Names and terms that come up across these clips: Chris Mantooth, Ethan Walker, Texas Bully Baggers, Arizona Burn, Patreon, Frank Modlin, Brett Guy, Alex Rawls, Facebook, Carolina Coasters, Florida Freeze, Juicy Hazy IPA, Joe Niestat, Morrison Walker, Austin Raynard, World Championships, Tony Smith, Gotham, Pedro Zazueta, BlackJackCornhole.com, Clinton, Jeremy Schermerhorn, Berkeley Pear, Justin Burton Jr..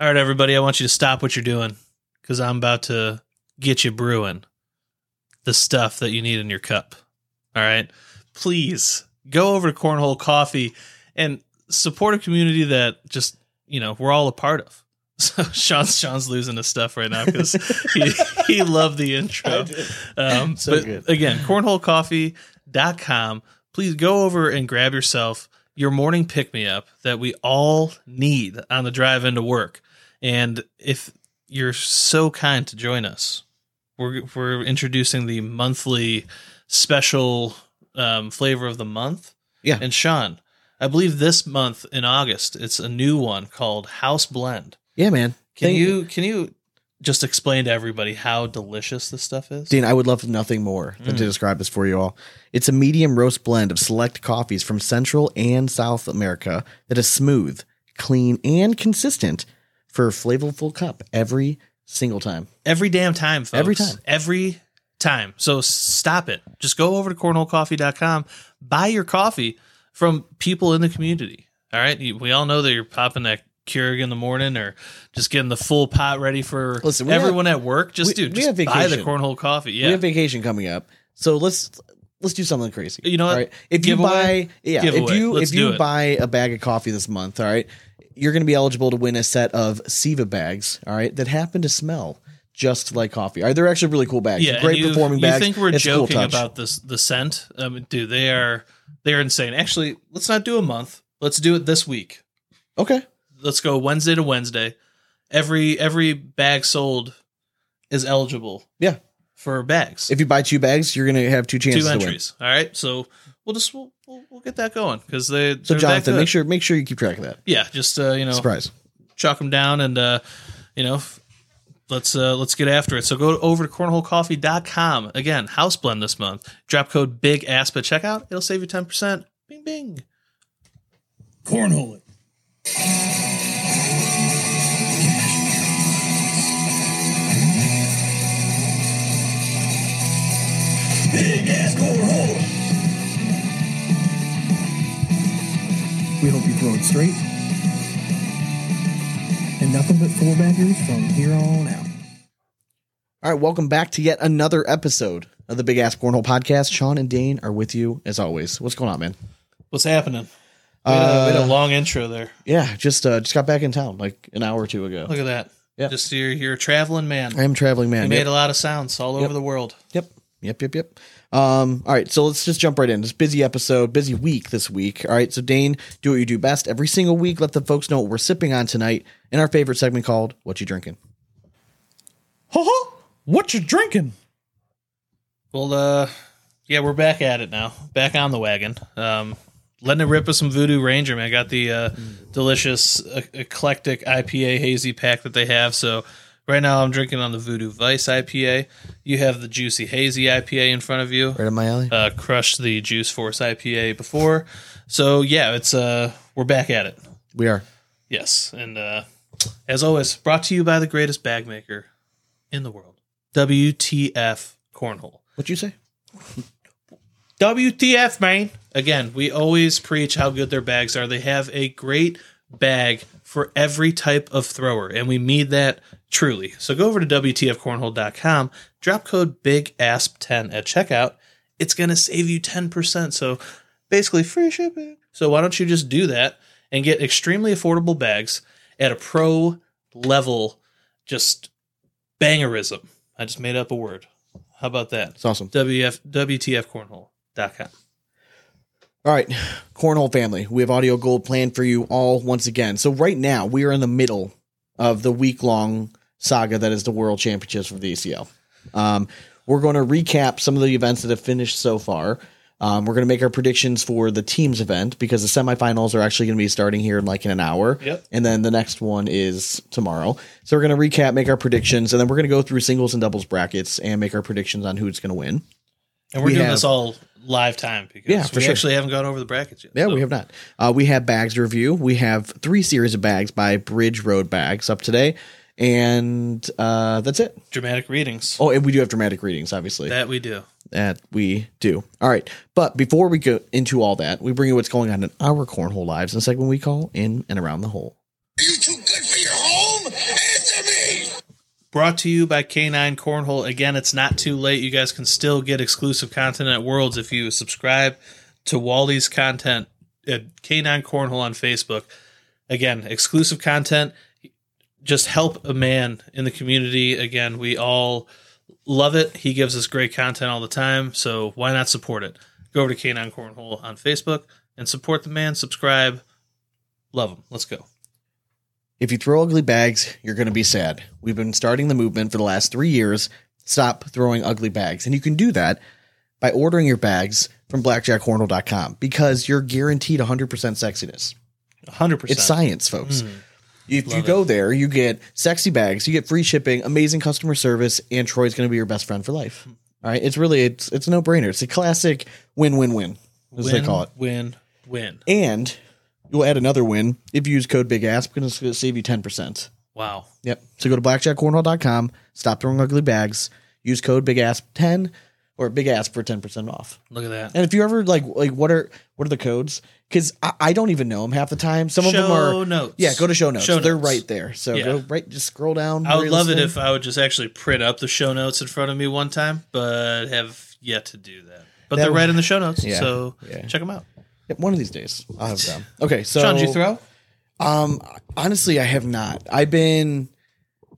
All right, everybody, I want you to stop what you're doing because I'm about to get you brewing the stuff that you need in your cup. All right, please go over to Cornhole Coffee and support a community that just, you know, we're all a part of. So Sean's losing his stuff right now because he loved the intro. But good. Again, CornholeCoffee.com. Please go over and grab yourself your morning pick-me-up that we all need on the drive into work. And if you're so kind to join us, we're introducing the monthly special flavor of the month. Yeah. And Sean, I believe this month in August, it's a new one called House Blend. Yeah, man. Can you just explain to everybody how delicious this stuff is? Dean, I would love nothing more than to describe this for you all. It's a medium roast blend of select coffees from Central and South America that is smooth, clean, and consistent for a flavorful cup every single time. Every damn time, folks. Every time. So stop it. Just go over to CornholeCoffee.com. Buy your coffee from people in the community. All right? We all know that you're popping that Keurig in the morning or just getting the full pot ready for everyone at work. Just buy the Cornhole Coffee. Yeah. We have vacation coming up. So let's do something crazy. You know what? Right? If you buy a bag of coffee this month, all right, you're going to be eligible to win a set of Siva bags, all right, that happen to smell just like coffee. All right, they're actually really cool bags. Yeah, great performing bags. You think we're joking about this, the scent? I mean, dude, they're insane. Actually, let's not do a month. Let's do it this week. Okay. Let's go Wednesday to Wednesday. Every bag sold is eligible. Yeah, for bags. If you buy two bags, you're gonna have two chances. Two entries. To win. All right, so we'll get that going because they. So Jonathan, make sure you keep track of that. Yeah, just chalk them down and let's get after it. So go over to CornholeCoffee.com again. House Blend this month. Drop code BIGASP at checkout. It'll save you 10%. Bing bing. Cornhole it. Big ass cornhole. We hope you throw it straight and nothing but four baggers from here on out. All right, welcome back to yet another episode of the Big Ass Cornhole Podcast. Sean and Dane are with you as always. What's going on, man? What's happening? We had a long intro there. Yeah, just got back in town like an hour or two ago. Look at that. Yeah, just you're a traveling man. I am a traveling man. You made a lot of sounds all over the world. Yep. All right, so let's just jump right in. This busy week this week. All right, so Dane, do what you do best every single week. Let the folks know what we're sipping on tonight in our favorite segment called What You Drinking? What you drinking? Well, we're back at it now. Back on the wagon. Letting it rip with some Voodoo Ranger, man. I got the delicious, eclectic IPA hazy pack that they have, so... Right now, I'm drinking on the Voodoo Vice IPA. You have the Juicy Hazy IPA in front of you. Right in my alley. Crushed the Juice Force IPA before. So, yeah, it's we're back at it. We are. Yes. And as always, brought to you by the greatest bag maker in the world, WTF Cornhole. What'd you say? WTF, man. Again, we always preach how good their bags are. They have a great bag for every type of thrower, and we need that truly. So go over to WTFCornhole.com, drop code BIGASP10 at checkout. It's going to save you 10%, so basically free shipping. So why don't you just do that and get extremely affordable bags at a pro level, just bangerism. I just made up a word. How about that? It's awesome. WTFCornhole.com. All right, Cornhole family, we have Audio Gold planned for you all once again. So right now, we are in the middle of the week-long saga that is the World Championships for the ACL. We're going to recap some of the events that have finished so far. We're going to make our predictions for the teams event because the semifinals are actually going to be starting here in like in an hour. Yep. And then the next one is tomorrow. So we're going to recap, make our predictions, and then we're going to go through singles and doubles brackets and make our predictions on who's going to win. And we're doing this all live time because we actually haven't gone over the brackets yet. Yeah, so. We have not. We have bags to review. We have three series of bags by Bridge Road Bags up today. And that's it. Dramatic readings. Oh, and we do have dramatic readings, obviously. That we do. All right. But before we go into all that, we bring you what's going on in our Cornhole Lives in a segment we call In and Around the Hole. Are you too good for your hole? Answer me! Brought to you by K9 Cornhole. Again, it's not too late. You guys can still get exclusive content at Worlds if you subscribe to Wally's content at K9 Cornhole on Facebook. Again, exclusive content. Just help a man in the community. Again, we all love it. He gives us great content all the time, so why not support it? Go over to K9 Cornhole on Facebook and support the man. Subscribe. Love him. Let's go. If you throw ugly bags, you're going to be sad. We've been starting the movement for the last 3 years. Stop throwing ugly bags. And you can do that by ordering your bags from BlackJackCornhole.com because you're guaranteed 100% sexiness. 100%. It's science, folks. If you go there, you get sexy bags, you get free shipping, amazing customer service, and Troy's going to be your best friend for life. All right. It's really, it's a no-brainer. It's a classic win-win-win, as they call it. Win-win-win. And you'll add another win if you use code BIGASP, because it's going to save you 10%. Wow. Yep. So go to blackjackcornhole.com, stop throwing ugly bags, use code BIGASP10 or BIGASP for 10% off. Look at that. And if you ever like what are the codes? Because I don't even know them half the time. Some of them are show notes. Yeah, go to show notes. They're right there. So go right, just scroll down. I would love it if I would just actually print up the show notes in front of me one time, but have yet to do that. But they're right in the show notes, so check them out. Yep, one of these days, I'll have them. Okay, so Sean, did you throw? Honestly, I have not. I've been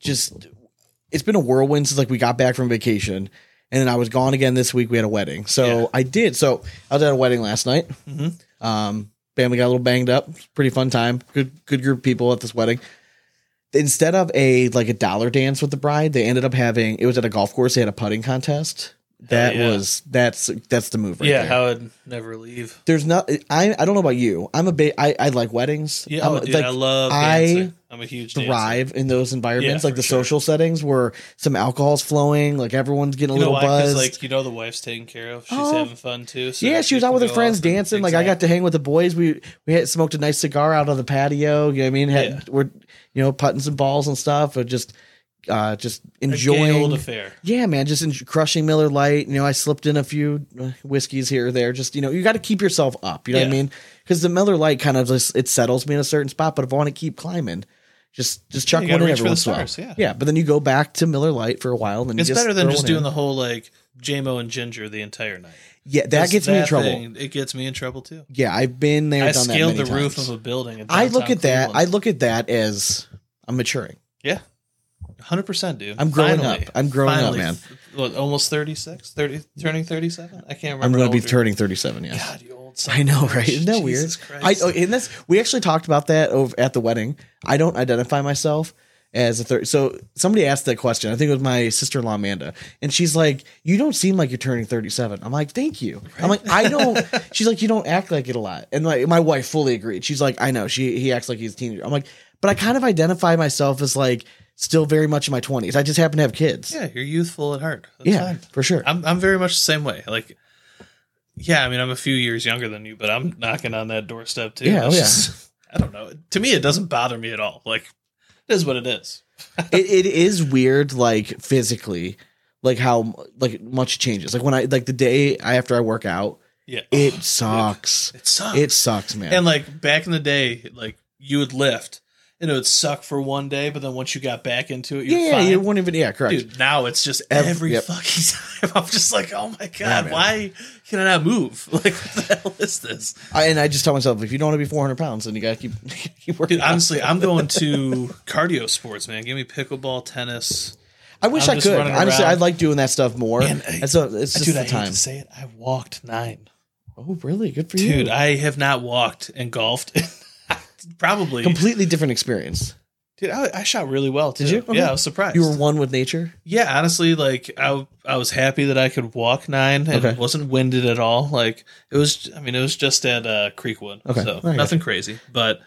it's been a whirlwind since we got back from vacation, and then I was gone again this week. We had a wedding, so I did. So I was at a wedding last night. Mm-hmm. Family got a little banged up. Pretty fun time. Good group of people at this wedding. Instead of a dollar dance with the bride, they ended up having it was at a golf course. They had a putting contest. That's the move right there. Yeah, I would never leave. There's not. I don't know about you. I like weddings. Yeah, I love dancing. I'm a huge thrive dancer in those environments, like the social settings where some alcohol's flowing, like everyone's getting a little buzzed. The wife's taking care of. She's having fun too. So she was out with her friends dancing. Exactly. I got to hang with the boys. We had smoked a nice cigar out on the patio. You know what I mean? We're putting some balls and stuff. Just enjoying a gay old affair. Yeah, man. Just crushing Miller Lite. I slipped in a few whiskeys here or there. Just, you got to keep yourself up. You know what I mean? Because the Miller Lite kind of just, it settles me in a certain spot. But if I want to keep climbing, just chuck one in every once in a while. Yeah. But then you go back to Miller Lite for a while. And then it's better than just doing the whole JMO and ginger the entire night. Yeah, that gets me in trouble. It gets me in trouble too. Yeah, I've been there. I scaled the roof of a building. I look at that. I look at that as I'm maturing. Yeah. 100%, dude. I'm growing up. I'm growing up, man. What, almost 36? Turning 37? I can't remember. I'm going to be turning 37, yeah. God, you old son. I know, right? Isn't that weird? We actually talked about that over at the wedding. I don't identify myself as a third. So somebody asked that question. I think it was my sister-in-law, Amanda. And she's like, you don't seem like you're turning 37. I'm like, thank you. Right? I'm like, I don't. She's like, you don't act like it a lot. And my wife fully agreed. She's like, I know. He acts like he's a teenager. I'm like, but I kind of identify myself as still very much in my 20s. I just happen to have kids. Yeah, you're youthful at heart. That's fine. For sure. I'm very much the same way. I'm a few years younger than you, but I'm knocking on that doorstep too. Yeah, I don't know. To me, it doesn't bother me at all. It is what it is. It is weird, physically, how much changes. When I the day after I work out, it sucks. It sucks. It sucks, man. And back in the day, you would lift. And it would suck for one day, but then once you got back into it, you're fine. You won't even, correct. Dude, now it's just every fucking time. I'm just oh my God, why can I not move? What the hell is this? I just tell myself, if you don't want to be 400 pounds, then you got to keep working. Dude, honestly, I'm going to cardio sports, man. Give me pickleball, tennis. I wish I could. Honestly, I like doing that stuff more. Man, it's just the time. I hate to say it. I walked 9. Oh, really? Good for you. Dude, I have not walked and golfed. Probably completely different experience, dude. I shot really well too. Did you? Okay. Yeah, I was surprised. You were one with nature. Yeah, honestly, I was happy that I could walk 9 and wasn't winded at all. It was just at Creekwood, so nothing crazy, but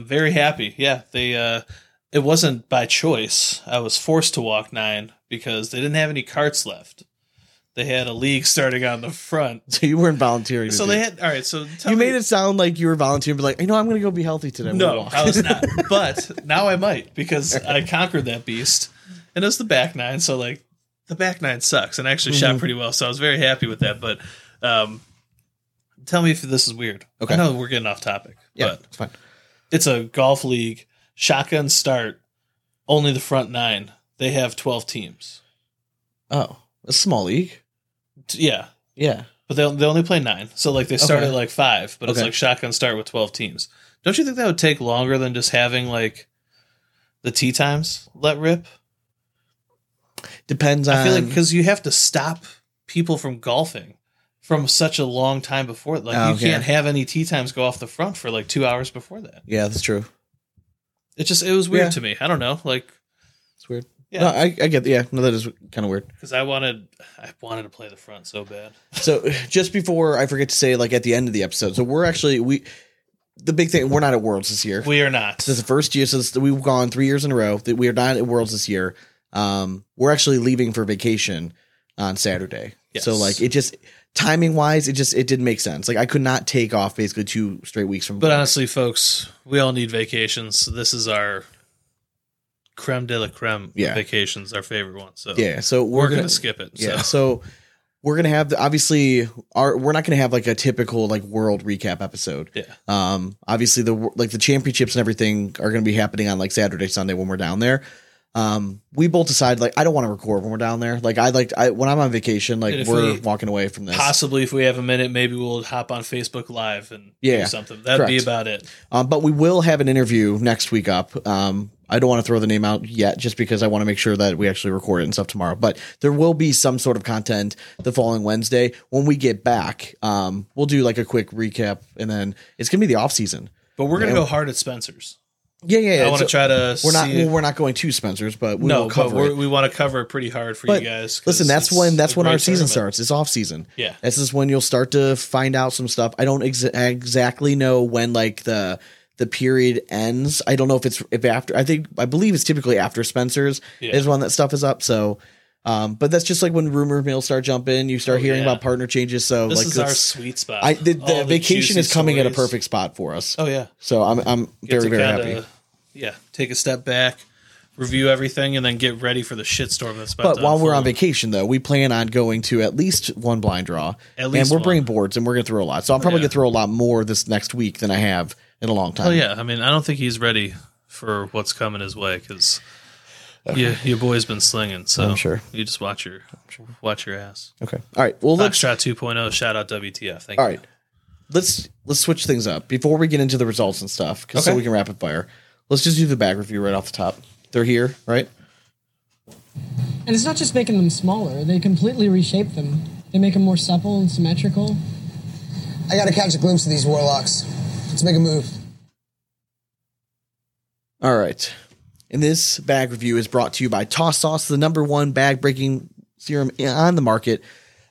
very happy. Yeah, they it wasn't by choice. I was forced to walk 9 because they didn't have any carts left. They had a league starting on the front. So you weren't volunteering. So they had, all right. So you made it sound like you were volunteering, but I'm going to go be healthy today. No, I was not. But now I might, because I conquered that beast, and it was the back 9. So the back 9 sucks, and I actually shot pretty well. So I was very happy with that. But tell me if this is weird. Okay. I know we're getting off topic. Yeah, but it's fine. It's a golf league, shotgun start. Only the front nine. They have 12 teams. Oh, a small league? Yeah. Yeah. But they only play 9. So, like, they start at, like, 5. But it's, like, shotgun start with 12 teams. Don't you think that would take longer than just having, like, the tee times let rip? Depends on... I feel like because you have to stop people from golfing from such a long time before. Like, you can't have any tee times go off the front for, like, 2 hours before that. Yeah, that's true. It was weird to me. I don't know. Like... It's weird. Yeah. No, I get that. Yeah, no, that is kind of weird. Because I wanted to play the front so bad. So just before I forget to say, like at the end of the episode, so we're actually the big thing. We're not at Worlds this year. We are not. This is the first year since we've gone 3 years in a row that we are not at Worlds this year. We're actually leaving for vacation on Saturday. Yes. So like it just timing wise, it didn't make sense. Like I could not take off basically 2 straight weeks from. But honestly, folks, we all need vacations. So this is our creme de la creme vacations, our favorite one. So so we're gonna skip it. Yeah. So we're gonna have we're not gonna have like a typical like world recap episode. Yeah. Obviously the championships and everything are gonna be happening on like Saturday, Sunday when we're down there. We both decide like I don't want to record when we're down there. Like when I'm on vacation, like we're walking away from this. Possibly if we have a minute, maybe we'll hop on Facebook Live and do something. That'd be about it. But we will have an interview next week up. I don't want to throw the name out yet just because I want to make sure that we actually record it and stuff tomorrow. But there will be some sort of content the following Wednesday. When we get back, we'll do like a quick recap and then it's going to be the off season. But we're going to go hard at Spencer's. Yeah. I want to try to. We're not going to Spencer's, but we want to cover it pretty hard for you guys. Listen, that's when our season starts. It's off season. Yeah, this is when you'll start to find out some stuff. I don't exactly know when like the period ends. I don't know if after. I believe it's typically after Spencer's is when that stuff is up. So. But that's just like when rumor mills start jumping, you start hearing about partner changes. So this is our sweet spot. The vacation is coming at a perfect spot for us. Oh yeah. So I'm very, very happy. Yeah. Take a step back, review everything, and then get ready for the shitstorm that's about to unfold. But while we're on vacation though, we plan on going to at least one blind draw and we're bringing boards and we're going to throw a lot. So I'm probably going to throw a lot more this next week than I have in a long time. Oh yeah. I mean, I don't think he's ready for what's coming his way. Cause your boy's been slinging, so I'm sure. You just watch your ass. Okay. All right. Well, Foxtrot 2.0. Shout out WTF. Thank you. All right. Let's switch things up before we get into the results and stuff, so we can rapid fire. Let's just do the bag review right off the top. They're here, right? And it's not just making them smaller; they completely reshape them. They make them more supple and symmetrical. I got to catch a glimpse of these warlocks. Let's make a move. All right. And this bag review is brought to you by Toss Sauce, the #1 bag breaking serum on the market.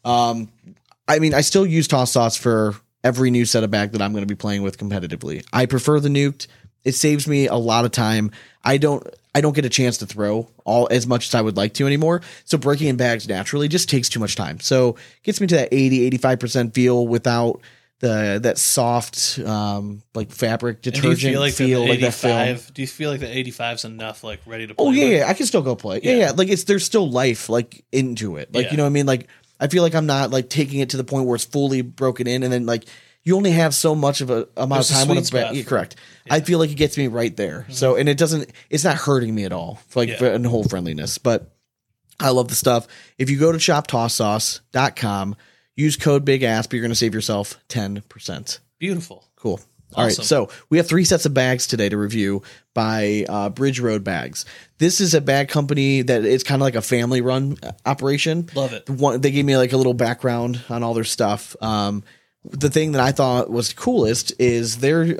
I mean, I still use Toss Sauce for every new set of bag that I'm going to be playing with competitively. I prefer the nuked. It saves me a lot of time. I don't get a chance to throw as much as I would like to anymore. So breaking in bags naturally just takes too much time. So it gets me to that 80, 85% feel without that soft like fabric detergent do you feel like the 85's enough like ready to play? I can still go play. Like there's still life like into it, like you know what I mean, like I feel like I'm not like taking it to the point where it's fully broken in, and then like you only have so much of a amount of time when it's back. Correct. I feel like it gets me right there. Mm-hmm. So and it's not hurting me at all in whole friendliness, but I love the stuff. If you go to shoptosssauce.com, use code BIGASS, but you're going to save yourself 10%. Beautiful. Cool. All right. So we have 3 sets of bags today to review by Bridge Road Bags. This is a bag company that it's kind of like a family run operation. Love it. They gave me like a little background on all their stuff. The thing that I thought was coolest is their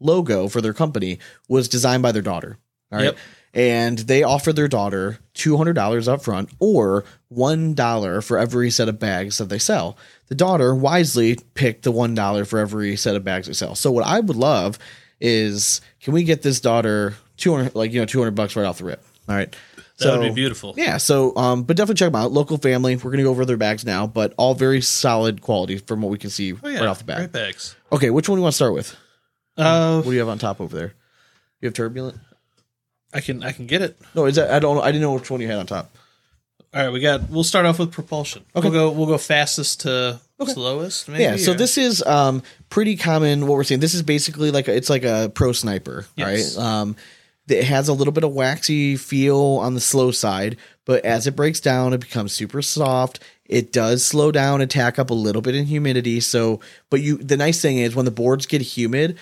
logo for their company was designed by their daughter. All right. Yep. And they offer their daughter $200 up front or $1 for every set of bags that they sell. The daughter wisely picked the $1 for every set of bags they sell. So what I would love is, can we get this daughter $200 right off the rip? All right. That would be beautiful. Yeah. So, but definitely check them out. Local family. We're going to go over their bags now, but all very solid quality from what we can see right off the bat. Great bags. Okay. Which one do you want to start with? What do you have on top over there? You have Turbulent? I can get it. No, I didn't know which one you had on top. All right, we'll start off with propulsion. Okay. We'll go fastest to slowest. Maybe, yeah. So this is pretty common. What we're seeing. This is basically like it's like a pro sniper, right? It has a little bit of waxy feel on the slow side, but as it breaks down, it becomes super soft. It does slow down and tack up a little bit in humidity. So, but the nice thing is when the boards get humid,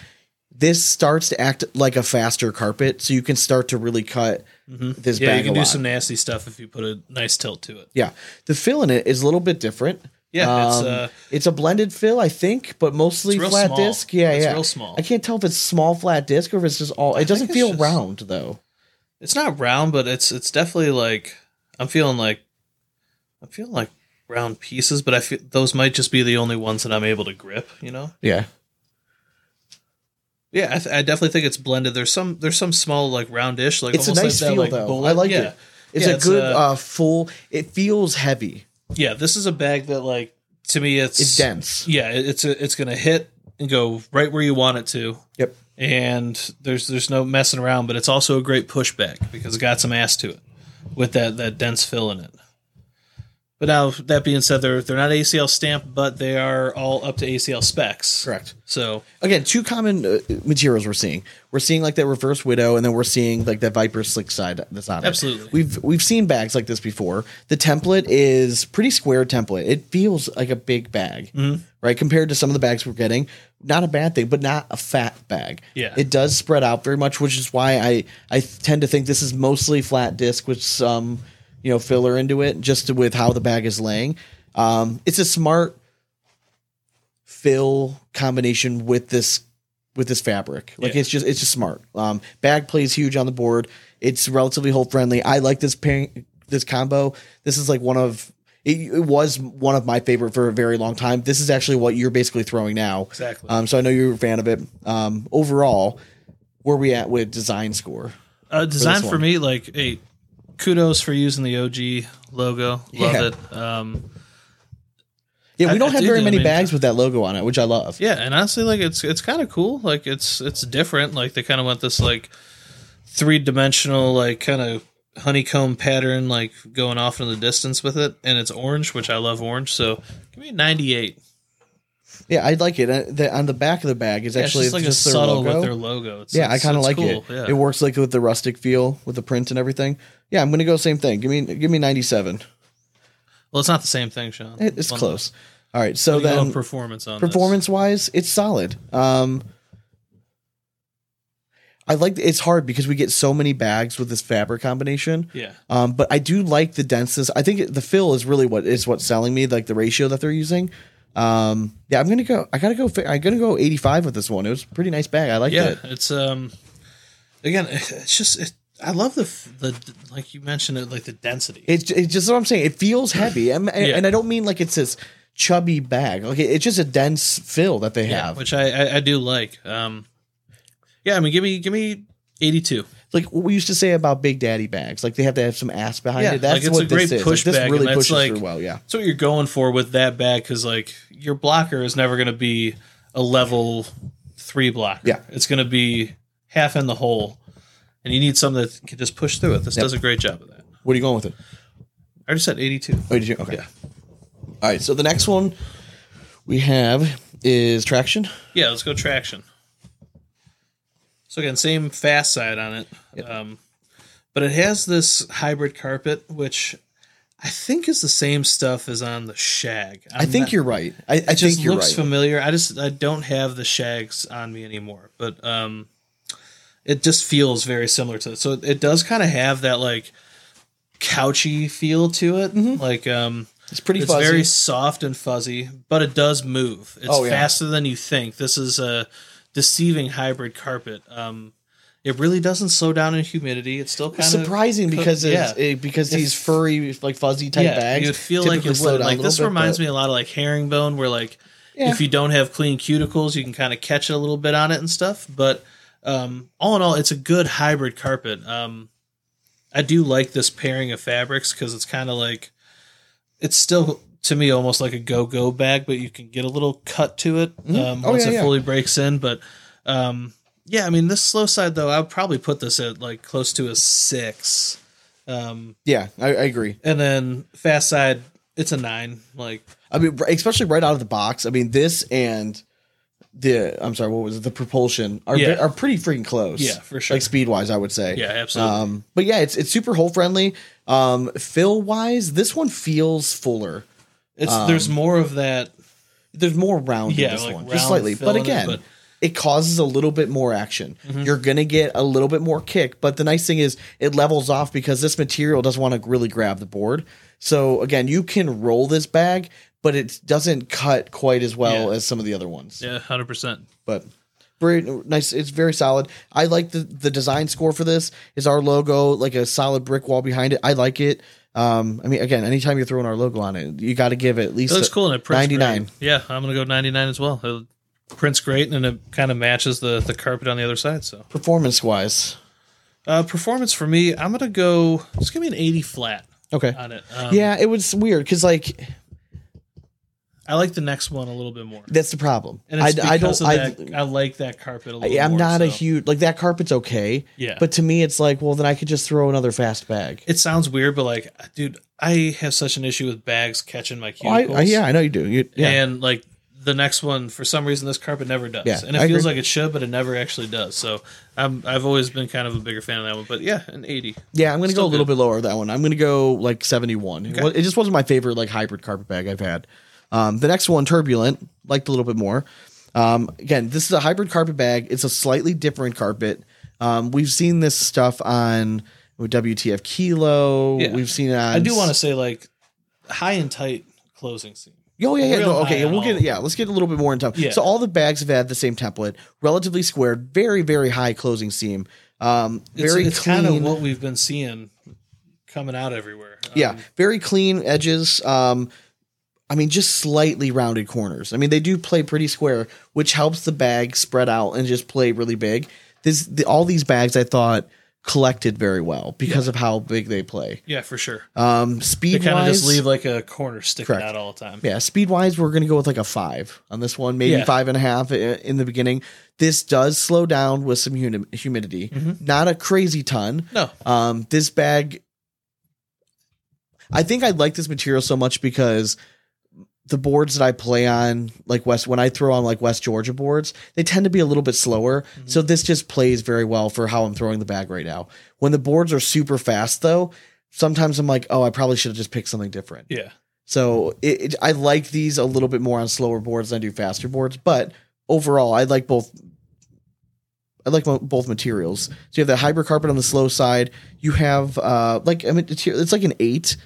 this starts to act like a faster carpet, so you can start to really cut this bag. Yeah, you can do some nasty stuff if you put a nice tilt to it. Yeah, the fill in it is a little bit different. Yeah, it's a blended fill, I think, but mostly flat small. Disc. Yeah, it's real small. I can't tell if it's small flat disc or if it's just all. It doesn't feel round though. It's not round, but it's definitely like I'm feeling like round pieces, but I feel those might just be the only ones that I'm able to grip. You know? Yeah. Yeah, I definitely think it's blended. There's some small like roundish, like it's almost a nice feel though. Bullet. I like it. It's a good full. It feels heavy. Yeah, this is a bag that like to me it's dense. Yeah, it's gonna hit and go right where you want it to. Yep. And there's no messing around, but it's also a great pushback because it's got some ass to it with that dense fill in it. But now that being said, they're not ACL stamped, but they are all up to ACL specs. Correct. So again, two common materials we're seeing like that reverse widow, and then we're seeing like that Viper slick side that's on it. Absolutely. We've seen bags like this before. The template is pretty square template. It feels like a big bag, right? Compared to some of the bags we're getting, not a bad thing, but not a fat bag. Yeah, it does spread out very much, which is why I tend to think this is mostly flat disc with some. Filler into it just with how the bag is laying. It's a smart fill combination with this fabric. Like it's just smart. Bag plays huge on the board. It's relatively hole friendly. I like this pairing, this combo. This is like it was one of my favorite for a very long time. This is actually what you're basically throwing now. Exactly. So I know you're a fan of it. Overall, where are we at with design score? Design for me, like 8. Kudos for using the OG logo. Love it. We don't have very many bags with that logo on it, which I love. Yeah, and honestly, like it's kind of cool. Like it's different. Like they kind of went this like 3-dimensional, like kind of honeycomb pattern, like going off into the distance with it. And it's orange, which I love orange. So give me a 98. Yeah, I like it. On the back of the bag is actually it's like just a subtle logo. With their logo. I kind of like cool. It. Yeah. It works like with the rustic feel with the print and everything. Yeah, I'm gonna go same thing. Give me 97. Well, it's not the same thing, Sean. It's close. All right, so then performance wise, it's solid. I like it's hard because we get so many bags with this fabric combination. Yeah. But I do like the denseness. I think the fill is really what's selling me, like the ratio that they're using. I'm gonna go 85 with this one. It was a pretty nice bag. I liked it. It's again, it's just I love the like you mentioned it, like the density. It's just what I'm saying. It feels heavy, and I don't mean like it's this chubby bag. Like it's just a dense fill that they have, which I do like. Give me 82. Like what we used to say about Big Daddy bags, like they have to have some ass behind it. That's like it's what a great this push is. Bag, this really pushes like, through well. Yeah, that's what you're going for with that bag because like your blocker is never going to be a level 3 blocker. Yeah, it's going to be half in the hole, and you need something that can just push through it. This does a great job of that. What are you going with it? I already said 82. Oh, did you? Okay. Yeah. All right. So the next one we have is traction. Yeah, let's go traction. So again, same fast side on it, but it has this hybrid carpet, which I think is the same stuff as on the shag. You're right. I just think looks familiar. I don't have the shags on me anymore, but it just feels very similar to it. So it does kind of have that like couchy feel to it. Mm-hmm. Like it's pretty. It's fuzzy. Very soft and fuzzy, but it does move. It's faster than you think. This is a deceiving hybrid carpet. It really doesn't slow down in humidity. It's still kind of surprising because these furry like fuzzy type bags. You feel like it would. Like this reminds me a lot of like herringbone, where like if you don't have clean cuticles, you can kind of catch it a little bit on it and stuff. But all in all, it's a good hybrid carpet. I do like this pairing of fabrics because it's kind of like it's still. To me, almost like a go-go bag, but you can get a little cut to it once it fully breaks in. But, this slow side, though, I would probably put this at like close to a 6. I agree. And then fast side, it's a 9. Like, especially right out of the box. I mean, this and the propulsion are pretty freaking close. Yeah, for sure. Like speed wise, I would say. Yeah, absolutely. But yeah, it's super hole friendly. Fill wise, this one feels fuller. It's there's more of that. There's more round in this one, just slightly. But again, it causes a little bit more action. Mm-hmm. You're going to get a little bit more kick, but the nice thing is it levels off because this material doesn't want to really grab the board. So again, you can roll this bag, but it doesn't cut quite as well as some of the other ones. Yeah, 100%. But very nice. It's very solid. I like the design score for this. Is our logo like a solid brick wall behind it? I like it. I mean, again, anytime you're throwing our logo on it, you got to give it at least it cool, and it 99. Great. Yeah, I'm going to go 99 as well. It'll print's great, and it kind of matches the carpet on the other side. So performance wise, performance for me, I'm gonna go just give me an 80 flat. Okay. On it. Yeah, it was weird because like I like the next one a little bit more. That's the problem. And it's I like that carpet a little. I'm not a huge like that carpet's okay. Yeah. But to me, it's like, well, then I could just throw another fast bag. It sounds weird, but like, dude, I have such an issue with bags catching my cuticles. I know you do. And like. The next one, for some reason, this carpet never does. Yeah, and it feels like it should, but it never actually does. So I've always been kind of a bigger fan of that one. But yeah, an 80. Yeah, I'm going to go a little bit lower that one. I'm going to go like 71. Okay. It just wasn't my favorite like hybrid carpet bag I've had. The next one, Turbulent, liked a little bit more. Again, this is a hybrid carpet bag. It's a slightly different carpet. We've seen this stuff on WTF Kilo. Yeah. We've seen it on... I do want to say like high and tight closing scene. Oh, yeah, yeah. No, okay, let's get a little bit more into it. Yeah. So all the bags have had the same template, relatively squared, very, very high closing seam. It's kind of what we've been seeing coming out everywhere. Yeah, very clean edges. I mean, just slightly rounded corners. I mean, they do play pretty square, which helps the bag spread out and just play really big. All these bags, I thought, collected very well because of how big they play. Yeah, for sure. Speed wise, they kind of just leave like a corner sticking out all the time. Yeah, speed wise, we're going to go with like a 5 on this one, maybe 5.5 in the beginning. This does slow down with some humidity, not a crazy ton. No. This bag, I think I like this material so much because the boards that I play on, like when I throw on like West Georgia boards, they tend to be a little bit slower. Mm-hmm. So this just plays very well for how I'm throwing the bag right now. When the boards are super fast though, sometimes I'm like, oh, I probably should have just picked something different. Yeah. So I like these a little bit more on slower boards than I do faster boards, but overall I like both. I like both materials. So you have the hybrid carpet on the slow side. You have it's like an 8.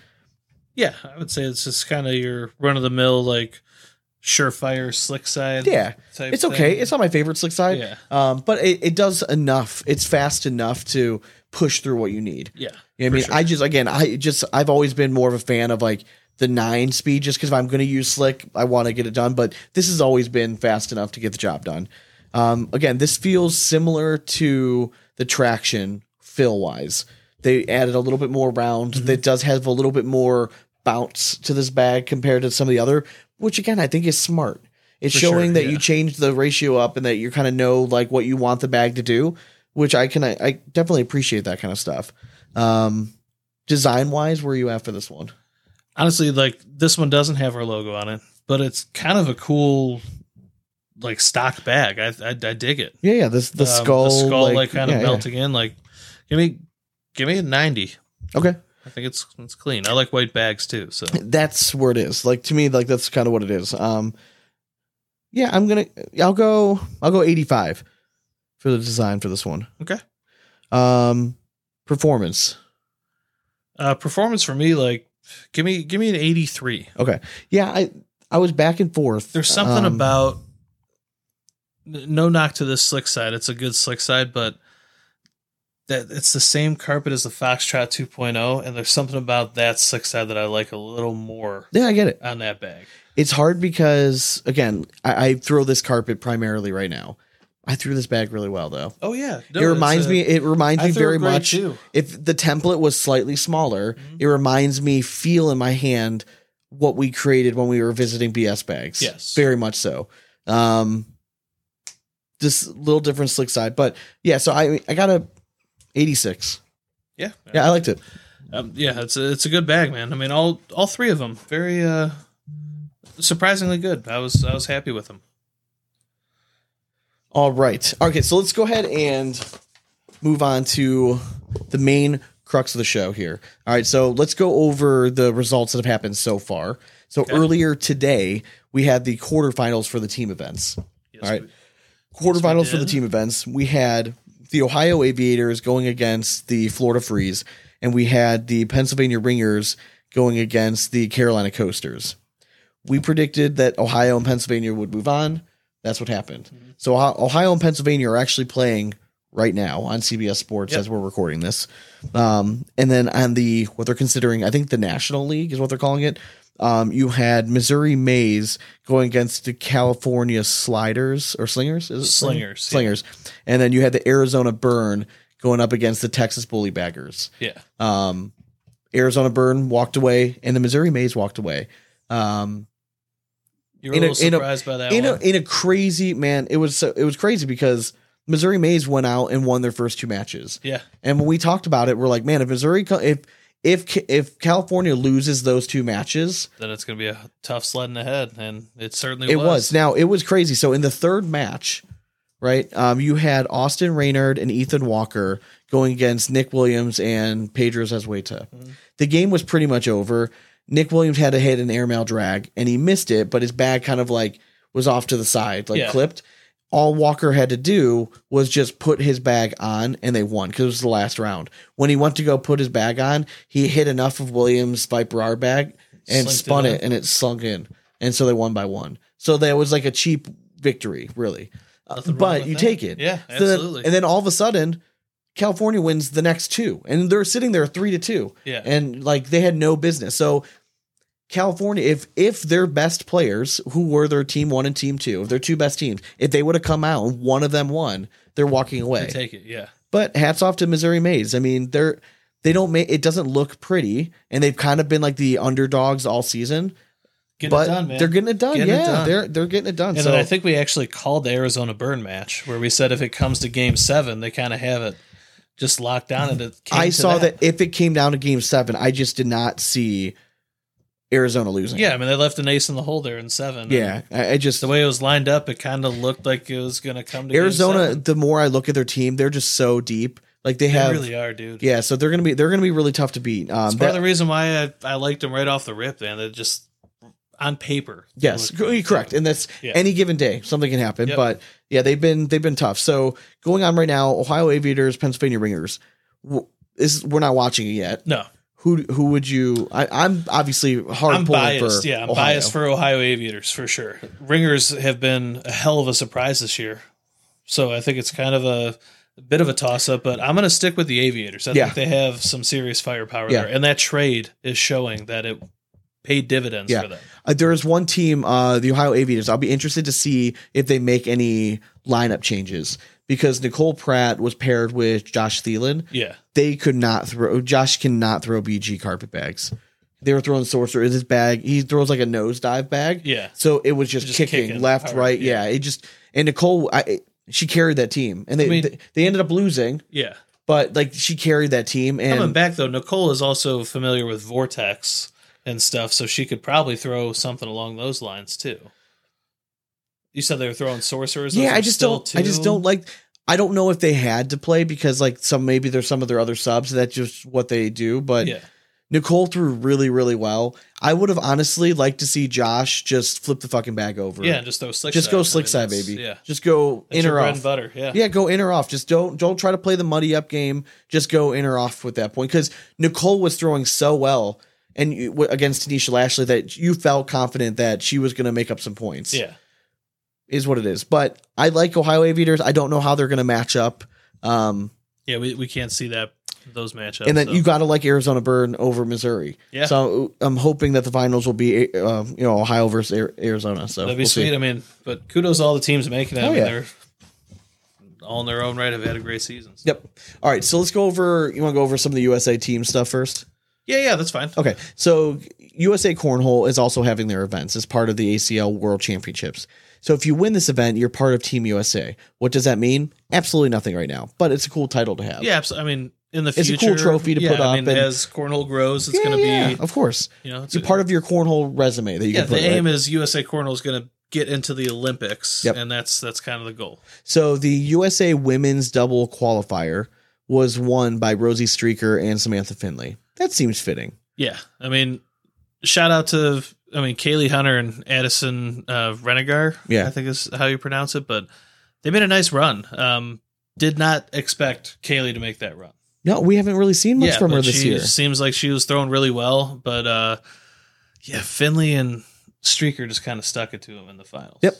Yeah, I would say it's just kind of your run-of-the-mill, like, surefire slick side. Yeah, it's okay. Thing. It's not my favorite slick side. Yeah. But it does enough. It's fast enough to push through what you need. Yeah, you know what I mean? Sure. I've always been more of a fan of, like, the 9 speed just because if I'm going to use slick, I want to get it done. But this has always been fast enough to get the job done. Again, this feels similar to the Traction fill-wise. They added a little bit more round. Mm-hmm. That does have a little bit more bounce to this bag compared to some of the other, which again, I think is smart. It's showing that you changed the ratio up and that you kind of know like what you want the bag to do, which I definitely appreciate that kind of stuff. Design wise, where are you at for this one? Honestly, like this one doesn't have our logo on it, but it's kind of a cool, like stock bag. I dig it. Yeah. Yeah. This, the skull like kind of melting in, like, give me a 90. Okay. I think it's clean. I like white bags too, so that's where it is. Like to me, like that's kind of what it is. I'll go 85 for the design for this one. Okay. Performance. Performance for me, like give me an 83. Okay. Yeah, I was back and forth. There's something about no knock to this slick side. It's a good slick side, but that it's the same carpet as the Foxtrot 2.0, and there's something about that slick side that I like a little more. Yeah, I get it. On that bag. It's hard because, again, I throw this carpet primarily right now. I threw this bag really well, though. Oh, yeah. No, it reminds me very much. Too. If the template was slightly smaller, it reminds me, feel in my hand, what we created when we were visiting BS Bags. Yes. Very much so. Just a little different slick side. But, yeah, so I got to... 86. Yeah. Yeah, I liked it. Yeah, it's a good bag, man. I mean, all three of them very surprisingly good. I was happy with them. All right. Okay, so let's go ahead and move on to the main crux of the show here. All right, so let's go over the results that have happened so far. So earlier today, we had the quarterfinals for the team events. Yes, all right. Quarterfinals for the team events. We had the Ohio Aviators going against the Florida Freeze, and we had the Pennsylvania Ringers going against the Carolina Coasters. We predicted that Ohio and Pennsylvania would move on. That's what happened. Mm-hmm. So Ohio and Pennsylvania are actually playing right now on CBS Sports as we're recording this. And then on the, what they're considering, I think the National League is what they're calling it. You had Missouri Maze going against the California Slingers. Is it Slingers. Yeah. And then you had the Arizona Burn going up against the Texas Bully Baggers. Yeah. Arizona Burn walked away and the Missouri Maze walked away. You were a little surprised by that one. In a crazy, man, it was crazy because Missouri Maze went out and won their first two matches. Yeah. And when we talked about it, we're like, man, if California loses those two matches, then it's going to be a tough sled in the head. And it certainly was. It was. Now, it was crazy. So in the third match, right, you had Austin Raynard and Ethan Walker going against Nick Williams and Pedro Zazueta. Mm-hmm. The game was pretty much over. Nick Williams had to hit an airmail drag, and he missed it, but his bag kind of like was off to the side, clipped. All Walker had to do was just put his bag on, and they won because it was the last round. When he went to go put his bag on, he hit enough of Williams' Viper R bag and spun it, and it slunk in. And so they won by one. So that was like a cheap victory, really. But you take it. Yeah, absolutely. And then all of a sudden, California wins the next two, and they're sitting there 3-2. Yeah. And like they had no business. So California, if their best players, who were their team one and team two, if their two best teams, if they would have come out and one of them won, they're walking away. They take it, yeah. But hats off to Missouri Maze. I mean, they don't make it doesn't look pretty, and they've kind of been like the underdogs all season. They're getting it done. They're getting it done. And then I think we actually called the Arizona Burn match where we said if it comes to Game 7, they kind of have it just locked down. And I saw that if it came down to Game 7, I just did not see Arizona losing. Yeah, I mean, they left an ace in the hole there in 7. Yeah, I just the way it was lined up, it kind of looked like it was going to come to Arizona. The more I look at their team, they're just so deep. Like they really are, dude. Yeah, so they're going to be really tough to beat. That's part of the reason why I liked them right off the rip. Man, they're just on paper. Yes, correct. And that's any given day, something can happen. Yep. But yeah, they've been tough. So going on right now, Ohio Aviators, Pennsylvania Ringers. We're not watching it yet. No. Who would you? I'm obviously pulling for. Yeah, I'm biased for Ohio Aviators for sure. Ringers have been a hell of a surprise this year, so I think it's kind of a bit of a toss up. But I'm going to stick with the Aviators. I think they have some serious firepower there, and that trade is showing that it paid dividends for them. There is one team, the Ohio Aviators. I'll be interested to see if they make any lineup changes. Because Nicole Pratt was paired with Josh Thielen. Yeah. They could not throw. Josh cannot throw BG carpet bags. They were throwing Sorcerer in his bag. He throws like a nosedive bag. Yeah. So it was just kicking left, right. Yeah. It just. And Nicole, she carried that team. And they ended up losing. Yeah. But like she carried that team. And coming back, though, Nicole is also familiar with Vortex and stuff. So she could probably throw something along those lines, too. You said they were throwing Sorcerers. Those I just don't like. I don't know if they had to play because like maybe there's some of their other subs. That's just what they do. But Nicole threw really, really well. I would have honestly liked to see Josh just flip the fucking bag over. Yeah, and just throw slick. Just go slick side, baby. Yeah. Just go in or off. Bread and butter. Yeah. Yeah, go in or off. Just don't try to play the muddy up game. Just go in or off with that point because Nicole was throwing so well and against Tanisha Lashley that you felt confident that she was going to make up some points. Yeah. Is what it is. But I like Ohio Aviators. I don't know how they're going to match up. We can't see those matchups. And then you got to like Arizona Burn over Missouri. Yeah. So I'm hoping that the finals will be Ohio versus Arizona. So that'd be sweet. See. I mean, but kudos to all the teams making it. Oh, They're all in their own right. Have had a great season. So. Yep. All right. So let's go over. You want to go over some of the USA team stuff first? Yeah, that's fine. Okay. So USA Cornhole is also having their events as part of the ACL World Championships. So if you win this event, you're part of Team USA. What does that mean? Absolutely nothing right now, but it's a cool title to have. Yeah, absolutely. I mean, in the future, it's a cool trophy to put up. I mean, and as cornhole grows, it's going to be, of course, it's a part of your cornhole resume that you can put. The aim is USA Cornhole is going to get into the Olympics. Yep. And that's kind of the goal. So the USA women's double qualifier was won by Rosie Streaker and Samantha Finley. That seems fitting. Yeah. I mean, shout out to, Kaylee Hunter and Addison Renegar. Yeah. I think is how you pronounce it, but they made a nice run. Did not expect Kaylee to make that run. No, we haven't really seen much from her this year. Seems like she was throwing really well, but Finley and Streaker just kind of stuck it to him in the finals. Yep.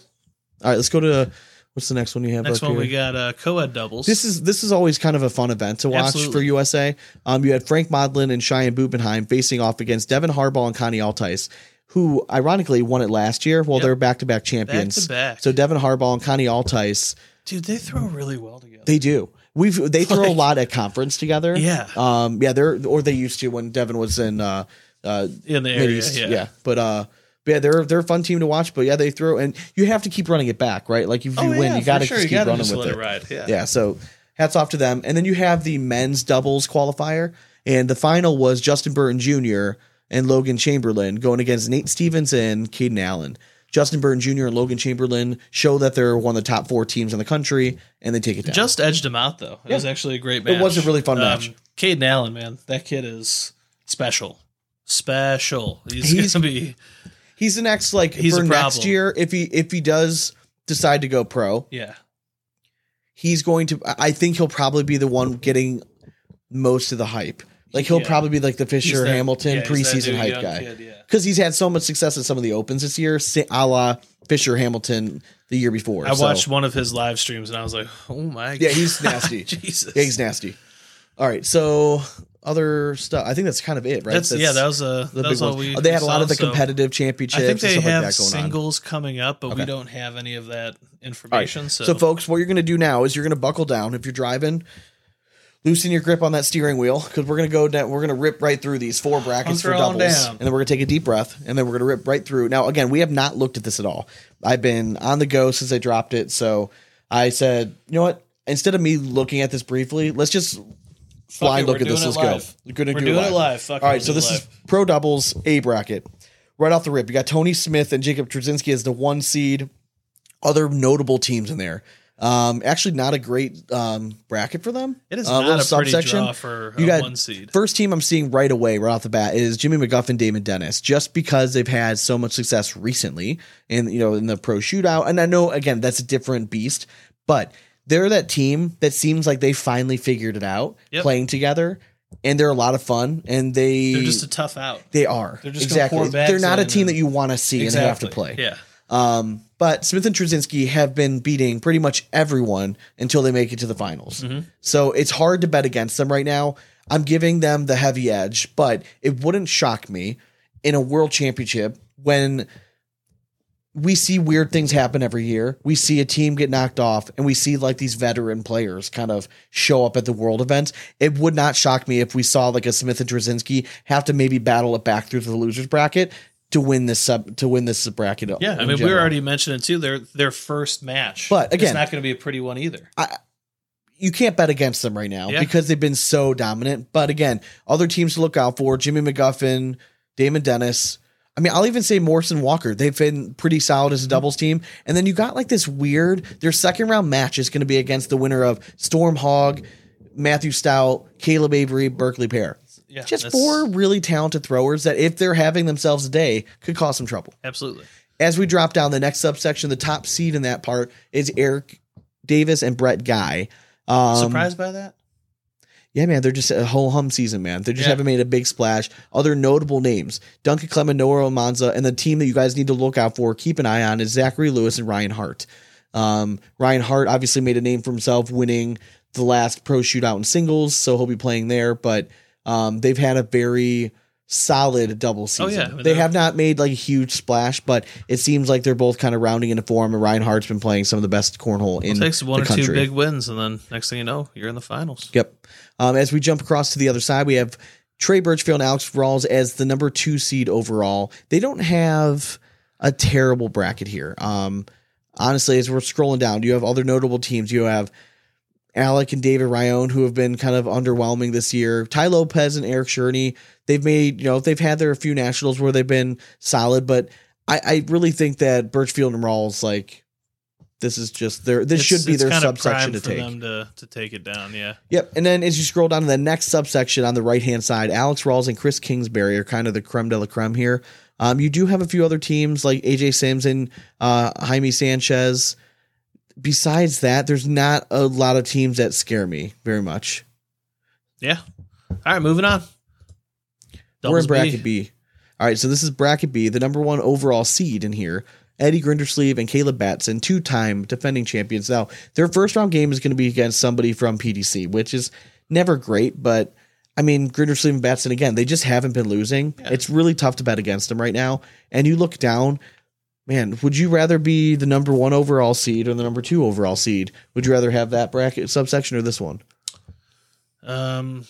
All right, let's go to what's the next one you have? Next up one here? We got co-ed doubles. This is always kind of a fun event to watch. Absolutely. For USA. You had Frank Modlin and Cheyenne Bubenheim facing off against Devin Harbaugh and Connie Altice, who ironically won it last year. Well, yep. They're back-to-back champions. Back-to-back. So Devin Harbaugh and Connie Altice. Dude, they throw really well together. They do. They throw a lot at conference together. Yeah. They used to when Devin was in the area. Yeah. But they're a fun team to watch. But yeah, they throw, and you have to keep running it back, right? Like if you win, you got to keep running with it. Ride. Yeah. Yeah. So hats off to them. And then you have the men's doubles qualifier, and the final was Justin Burton Jr. and Logan Chamberlain going against Nate Stevens and Caden Allen. Justin Burton Jr. and Logan Chamberlain show that they're one of the top four teams in the country, and they take it down. Just edged them out, though. It was actually a great match. It was a really fun match. Caden Allen, man, that kid is special. Special. He's going to be... He's the next, for next year, if he does decide to go pro. Yeah. He's going to... I think he'll probably be the one getting most of the hype. Like he'll probably be like the Fisher Hamilton preseason hype guy, because he's had so much success at some of the opens this year, a la Fisher Hamilton the year before. I watched one of his live streams and I was like, oh my God. Yeah, he's nasty. Jesus. Yeah, he's nasty. All right. So other stuff. I think that's kind of it, right? That was all we They had a lot of the competitive championships. I think they have singles coming up, but we don't have any of that information. Right. So folks, what you're going to do now is you're going to buckle down. If you're driving, loosen your grip on that steering wheel, because we're going to go down. We're going to rip right through these four brackets for doubles, and then we're going to take a deep breath, and then we're going to rip right through. Now, again, we have not looked at this at all. I've been on the go since I dropped it. So I said, you know what? Instead of me looking at this briefly, let's just blind look at this. Let's go. We're doing it live. All right. So this is pro doubles A bracket. Right off the rip, you got Tony Smith and Jacob Trzcinski as the one seed. Other notable teams in there. Actually not a great bracket for them. It is not a subsection. Pretty draw for one seed. First team I'm seeing right off the bat is Jimmy McGuffin, Damon Dennis, just because they've had so much success recently and in the pro shootout. And I know again that's a different beast, but they're that team that seems like they finally figured it out playing together. And they're a lot of fun, and they're just a tough out. They are. They're just exactly. They're not a team that you want to see and have to play. Yeah. But Smith and Trzcinski have been beating pretty much everyone until they make it to the finals. Mm-hmm. So it's hard to bet against them right now. I'm giving them the heavy edge, but it wouldn't shock me in a world championship when we see weird things happen every year. We see a team get knocked off, and we see these veteran players kind of show up at the world events. It would not shock me if we saw a Smith and Trzcinski have to maybe battle it back through the losers bracket to win this bracket up. Yeah, I mean, we were already mentioning too their first match. But again, it's not going to be a pretty one either. You can't bet against them right now because they've been so dominant. But again, other teams to look out for: Jimmy McGuffin, Damon Dennis. I mean, I'll even say Morrison Walker. They've been pretty solid as a doubles team. And then you got this weird. Their second round match is going to be against the winner of Storm Hogg, Matthew Stout, Caleb Avery, Berkeley Pear. Yeah, just four really talented throwers that, if they're having themselves a day, could cause some trouble. Absolutely. As we drop down the next subsection, the top seed in that part is Eric Davis and Brett Guy. Surprised by that? Yeah, man. They're just a whole hum season, man. They just haven't made a big splash. Other notable names: Duncan Clement, Noah Almanza, and the team that you guys need to look out for, keep an eye on, is Zachary Lewis and Ryan Hart. Ryan Hart obviously made a name for himself winning the last pro shootout in singles, so he'll be playing there, but... they've had a very solid double season. Oh, yeah. They have not made a huge splash, but it seems like they're both kind of rounding into form, and Ryan Hart's been playing some of the best cornhole in the country. It takes one or two big wins, and then next thing you know, you're in the finals. Yep. As we jump across to the other side, we have Trey Birchfield and Alex Rawls as the number 2 seed overall. They don't have a terrible bracket here. Honestly, as we're scrolling down, you have other notable teams. You have Alec and David Ryan, who have been kind of underwhelming this year. Ty Lopez and Eric Cherney, they've had their few nationals where they've been solid, but I really think that Birchfield and Rawls, like, this is just their, this should be their subsection to take. It's kind of prime for them to take it down, yeah. Yep, and then as you scroll down to the next subsection on the right-hand side, Alex Rawls and Chris Kingsbury are kind of the creme de la creme here. You do have a few other teams like A.J. Samson, Jaime Sanchez. Besides that, there's not a lot of teams that scare me very much. Yeah. All right, moving on. We're in bracket B. All right, so this is bracket B, the number one overall seed in here. Eddie Grindersleeve and Caleb Batson, two-time defending champions. Now, their first-round game is going to be against somebody from PDC, which is never great, but, I mean, Grindersleeve and Batson, again, they just haven't been losing. Yeah. It's really tough to bet against them right now. And you look down, man, would you rather be the number one overall seed or the number two overall seed? Would you rather have that bracket subsection or this one? No.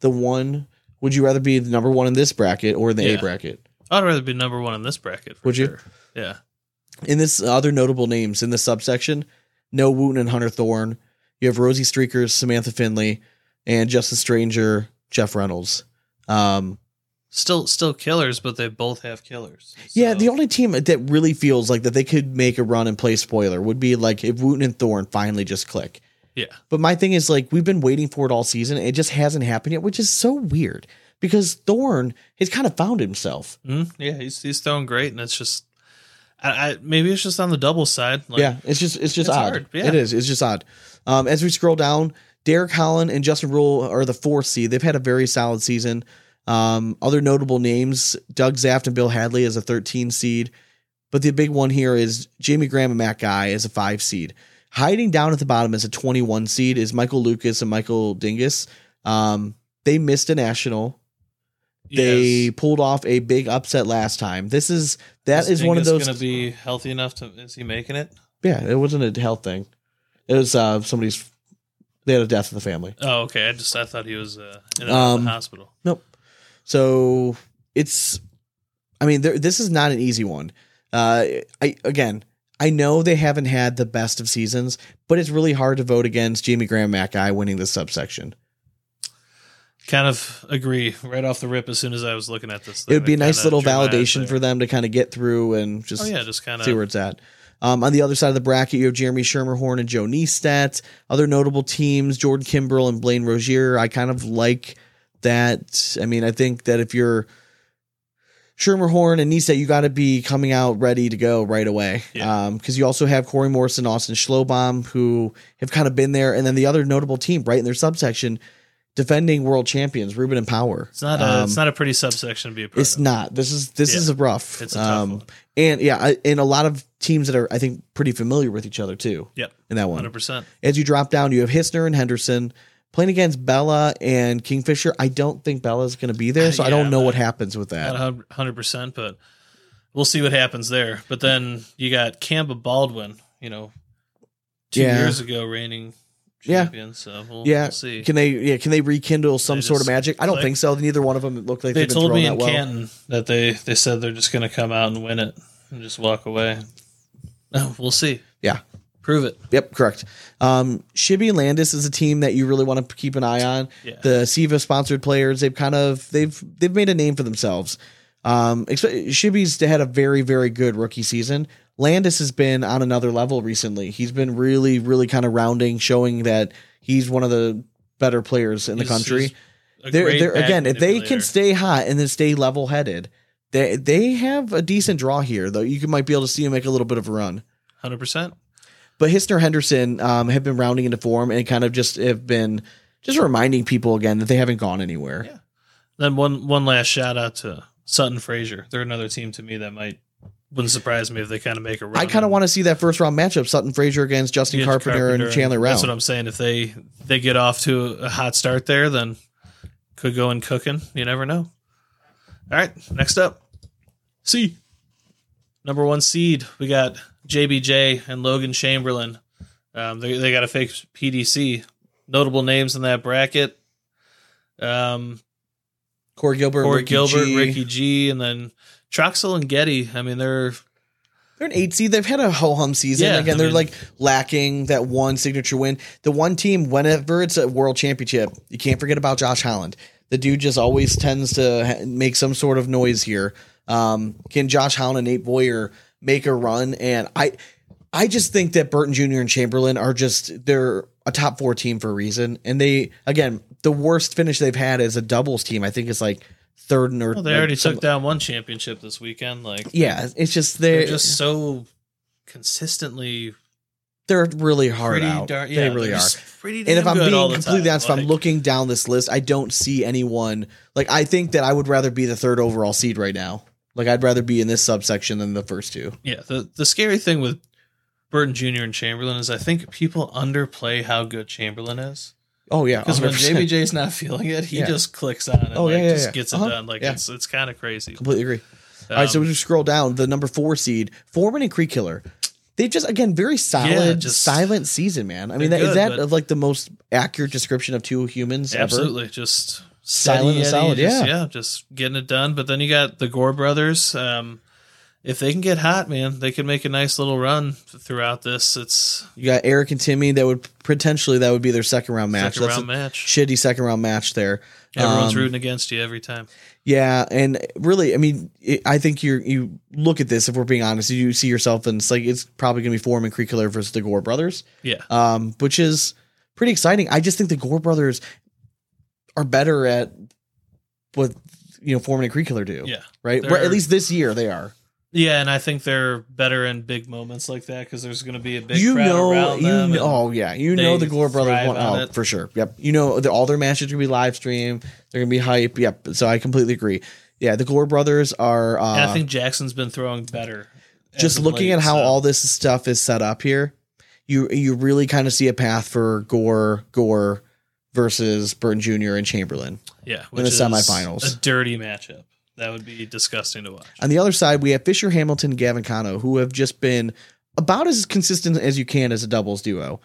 The one... Would you rather be the number one in this bracket or in the A bracket? I'd rather be number one in this bracket. Would you? Yeah. In this other notable names in this subsection, Noah Wooten and Hunter Thorne. You have Rosie Streakers, Samantha Finley, and Justin Stranger, Jeff Reynolds. Still killers, but they both have killers. So. Yeah, the only team that really feels like that they could make a run and play spoiler would be like if Wooten and Thorne finally just click. Yeah. But my thing is, like, we've been waiting for it all season. It just hasn't happened yet, which is so weird because Thorne has kind of found himself. Yeah, he's throwing great, and it's just maybe it's just on the double side. Like, yeah, it's just odd. Yeah. It is. It's just odd. As we scroll down, Derek Holland and Justin Rule are the fourth seed. They've had a very solid season. Other notable names, Doug Zaft and Bill Hadley as a 13 seed. But the big one here is Jamie Graham and Matt Guy as a 5 seed. Hiding down at the bottom as a 21 seed is Michael Lucas and Michael Dingus. They missed a national. Yes. They pulled off a big upset last time. Is one of those going to be healthy enough to, is he making it? Yeah. It wasn't a health thing. It was they had a death in the family. Oh, okay. I thought he was in the hospital. Nope. So this is not an easy one. I know they haven't had the best of seasons, but it's really hard to vote against Jamie Graham Mackay winning this subsection. Kind of agree right off the rip as soon as I was looking at this thing. It would be a nice little validation for them to kind of get through and just kind of see where it's at. On the other side of the bracket, you have Jeremy Schermerhorn and Joe Niestat. Other notable teams, Jordan Kimbrell and Blaine Rozier. I kind of like that. I mean, I think that if you're Schermerhorn and Niestat, you got to be coming out ready to go right away. Yeah. Because you also have Corey Morrison, Austin Schlobaum, who have kind of been there. And then the other notable team right in their subsection, defending world champions, Reuben and Power. It's not a pretty subsection to be a part of. Not. This is rough. It's a tough one. And and a lot of teams that are, I think, pretty familiar with each other too. Yep. In that one. 100%. As you drop down, you have Hissner and Henderson playing against Bella and Kingfisher. I don't think Bella's going to be there, so I don't know what happens with that. Not 100%, but we'll see what happens there. But then you got Camba Baldwin, 2 years ago reigning champion. So we'll see. Can they rekindle some sort of magic? I don't think so. Neither one of them looked like they've been throwing that well. They told me in Canton that they said they're just going to come out and win it and just walk away. Oh, we'll see. Yeah. Prove it. Yep, correct. Shibby and Landis is a team that you really want to keep an eye on. Yeah. The SEVA sponsored players, they've made a name for themselves. Shibby's had a very, very good rookie season. Landis has been on another level recently. He's been really, really kind of rounding, showing that he's one of the better players in the country. Again, if they can stay hot and then stay level headed, they have a decent draw here, though. You might be able to see him make a little bit of a run. 100%. But Hissner Henderson have been rounding into form and kind of just have been just reminding people again that they haven't gone anywhere. Yeah. Then one last shout out to Sutton Fraser. They're another team to me that wouldn't surprise me if they kind of make a run. I kind of want to see that first round matchup, Sutton Fraser against Justin Carpenter and Chandler Rao. That's what I'm saying. If they get off to a hot start there, then could go in cooking. You never know. All right. Next up. C. Number one seed. We got JBJ and Logan Chamberlain. They got a fake PDC. Notable names in that bracket. Corey Gilbert, Ricky G, and then Troxel and Getty. I mean, they're an 8 seed. They've had a ho-hum season. Yeah, again, they're lacking that one signature win. The one team, whenever it's a world championship, you can't forget about Josh Holland. the dude just always tends to make some sort of noise here. Can Josh Hound and Nate Boyer make a run? And I just think that Burton Jr. and Chamberlain are just, they're a top four team for a reason. And they, again, the worst finish they've had as a doubles team, I think, is like third and or well, they already took down one championship this weekend. Like, yeah, it's just, they're just so consistently, they're really hard out. They really are. And if I'm being completely honest, if I'm looking down this list, I don't see anyone. Like, I think that I would rather be the third overall seed right now. Like, I'd rather be in this subsection than the first two. Yeah. The scary thing with Burton Jr. and Chamberlain is I think people underplay how good Chamberlain is. Oh yeah. Because when JBJ's not feeling it, he just clicks on it. Oh, like, just gets it done. Like, it's kind of crazy. Completely agree. All right. So we just scroll down the number 4 seed, Foreman and Creek Killer. They've just, again, very solid, silent season, man. I mean, is that like the most accurate description of two humans absolutely. Ever? Just silent and solid, just, yeah. Yeah, just getting it done. But then you got the Gore brothers. If they can get hot, man, they can make a nice little run throughout this. You got Eric and Timmy. That would be their second-round match. Shitty second-round match there. Everyone's rooting against you every time. Yeah, and really, I mean, I think you look at this, if we're being honest, you see yourself, and it's like it's probably going to be Foreman Creek Killer versus the Gore brothers. Yeah. Which is pretty exciting. I just think the Gore brothers are better at what, Foreman and Creek Killer do. Yeah. Right? But at least this year they are. Yeah, and I think they're better in big moments like that because there's going to be a big crowd around them. The Gore brothers want out for sure. Yep, all their matches are going to be live streamed. They're going to be hype. Yep, so I completely agree. Yeah, the Gore brothers are. And I think Jackson's been throwing better. Just looking at how all this stuff is set up here, you really kind of see a path for Gore versus Burton Jr. and Chamberlain. Yeah, which in the semifinals, a dirty matchup. That would be disgusting to watch. On the other side, we have Fisher Hamilton and Gavin Cano, who have just been about as consistent as you can as a doubles duo.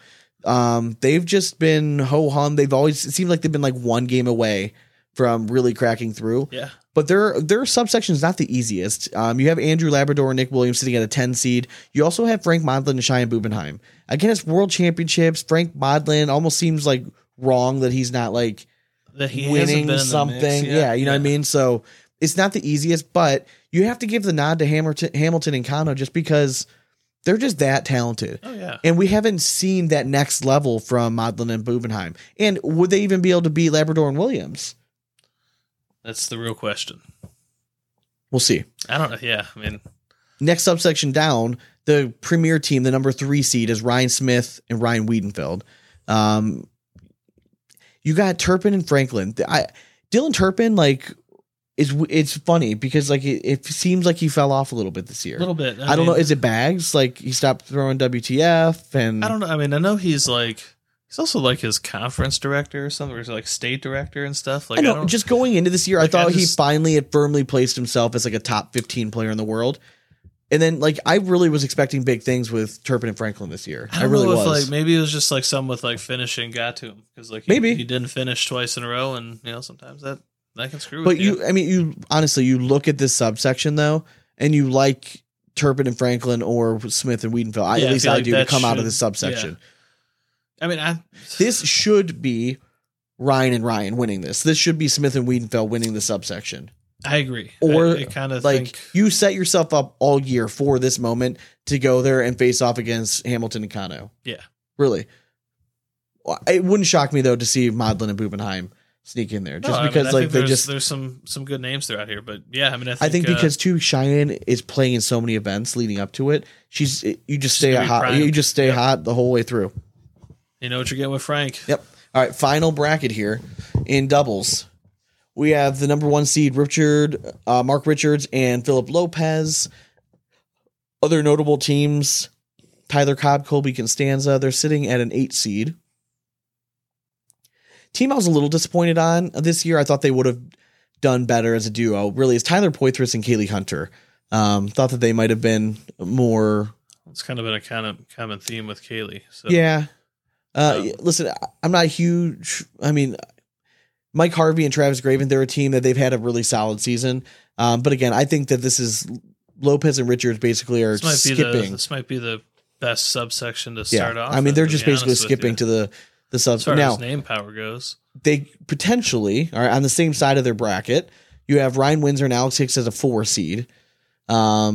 They've just been ho-hum. It seemed like they've been like one game away from really cracking through. Yeah. But their subsection is not the easiest. You have Andrew Labrador and Nick Williams sitting at a 10 seed. You also have Frank Modlin and Cheyenne Bubenheim. Again, it's world championships. Frank Modlin almost seems like wrong that he's not like that he winning something. Mix, yeah. What I mean? So it's not the easiest, but you have to give the nod to Hamilton and Cano just because they're just that talented. Oh, yeah. And we haven't seen that next level from Modlin and Bubenheim. And would they even be able to beat Labrador and Williams? That's the real question. We'll see. I don't know. Yeah. I mean, next subsection down, the premier team, the number 3 seed is Ryan Smith and Ryan Wiedenfeld. You got Turpin and Franklin. Dylan Turpin, it's funny because it seems like he fell off a little bit this year. A little bit. I don't know. Is it bags? Like he stopped throwing WTF and I don't know. I mean, I know he's like he's also like his conference director or something, or he's like state director and stuff. Like I don't, just going into this year, like, I thought he finally had firmly placed himself as like a top 15 player in the world. And then like I really was expecting big things with Turpin and Franklin this year. I really was. Like maybe it was just like some with like finishing got to him because like maybe he didn't finish twice in a row, and sometimes that can screw with you. But you honestly, you look at this subsection though, and you like Turpin and Franklin or Smith and Wiedenfeld. At least I do to come out of this subsection. Yeah. I mean, this should be Ryan and Ryan winning this. This should be Smith and Wiedenfeld winning the subsection. I agree. Or I kind of think you set yourself up all year for this moment to go there and face off against Hamilton and Cano. Yeah, really. It wouldn't shock me though to see Modlin and Bubenheim sneak in there there's some good names throughout here, but yeah, I mean, I think because too Cheyenne is playing in so many events leading up to it. You just stay hot the whole way through. You know what you're getting with Frank. Yep. All right. Final bracket here in doubles. We have the number 1 seed, Mark Richards and Philip Lopez. Other notable teams, Tyler Cobb, Colby Constanza. They're sitting at an 8 seed. Team I was a little disappointed on this year. I thought they would have done better as a duo. Really, is Tyler Poitras and Kaylee Hunter. Thought that they might have been more. It's kind of been a common theme with Kaylee. So. Yeah. Listen, I'm not huge. I mean, Mike Harvey and Travis Graven, they're a team that they've had a really solid season. But again, I think that this is Lopez and Richards basically are skipping. This might be the best subsection to start off. I mean, they're just basically skipping to the subs. As far as name power goes, they potentially are on the same side of their bracket. You have Ryan Windsor and Alex Hicks as a 4 seed. Yeah,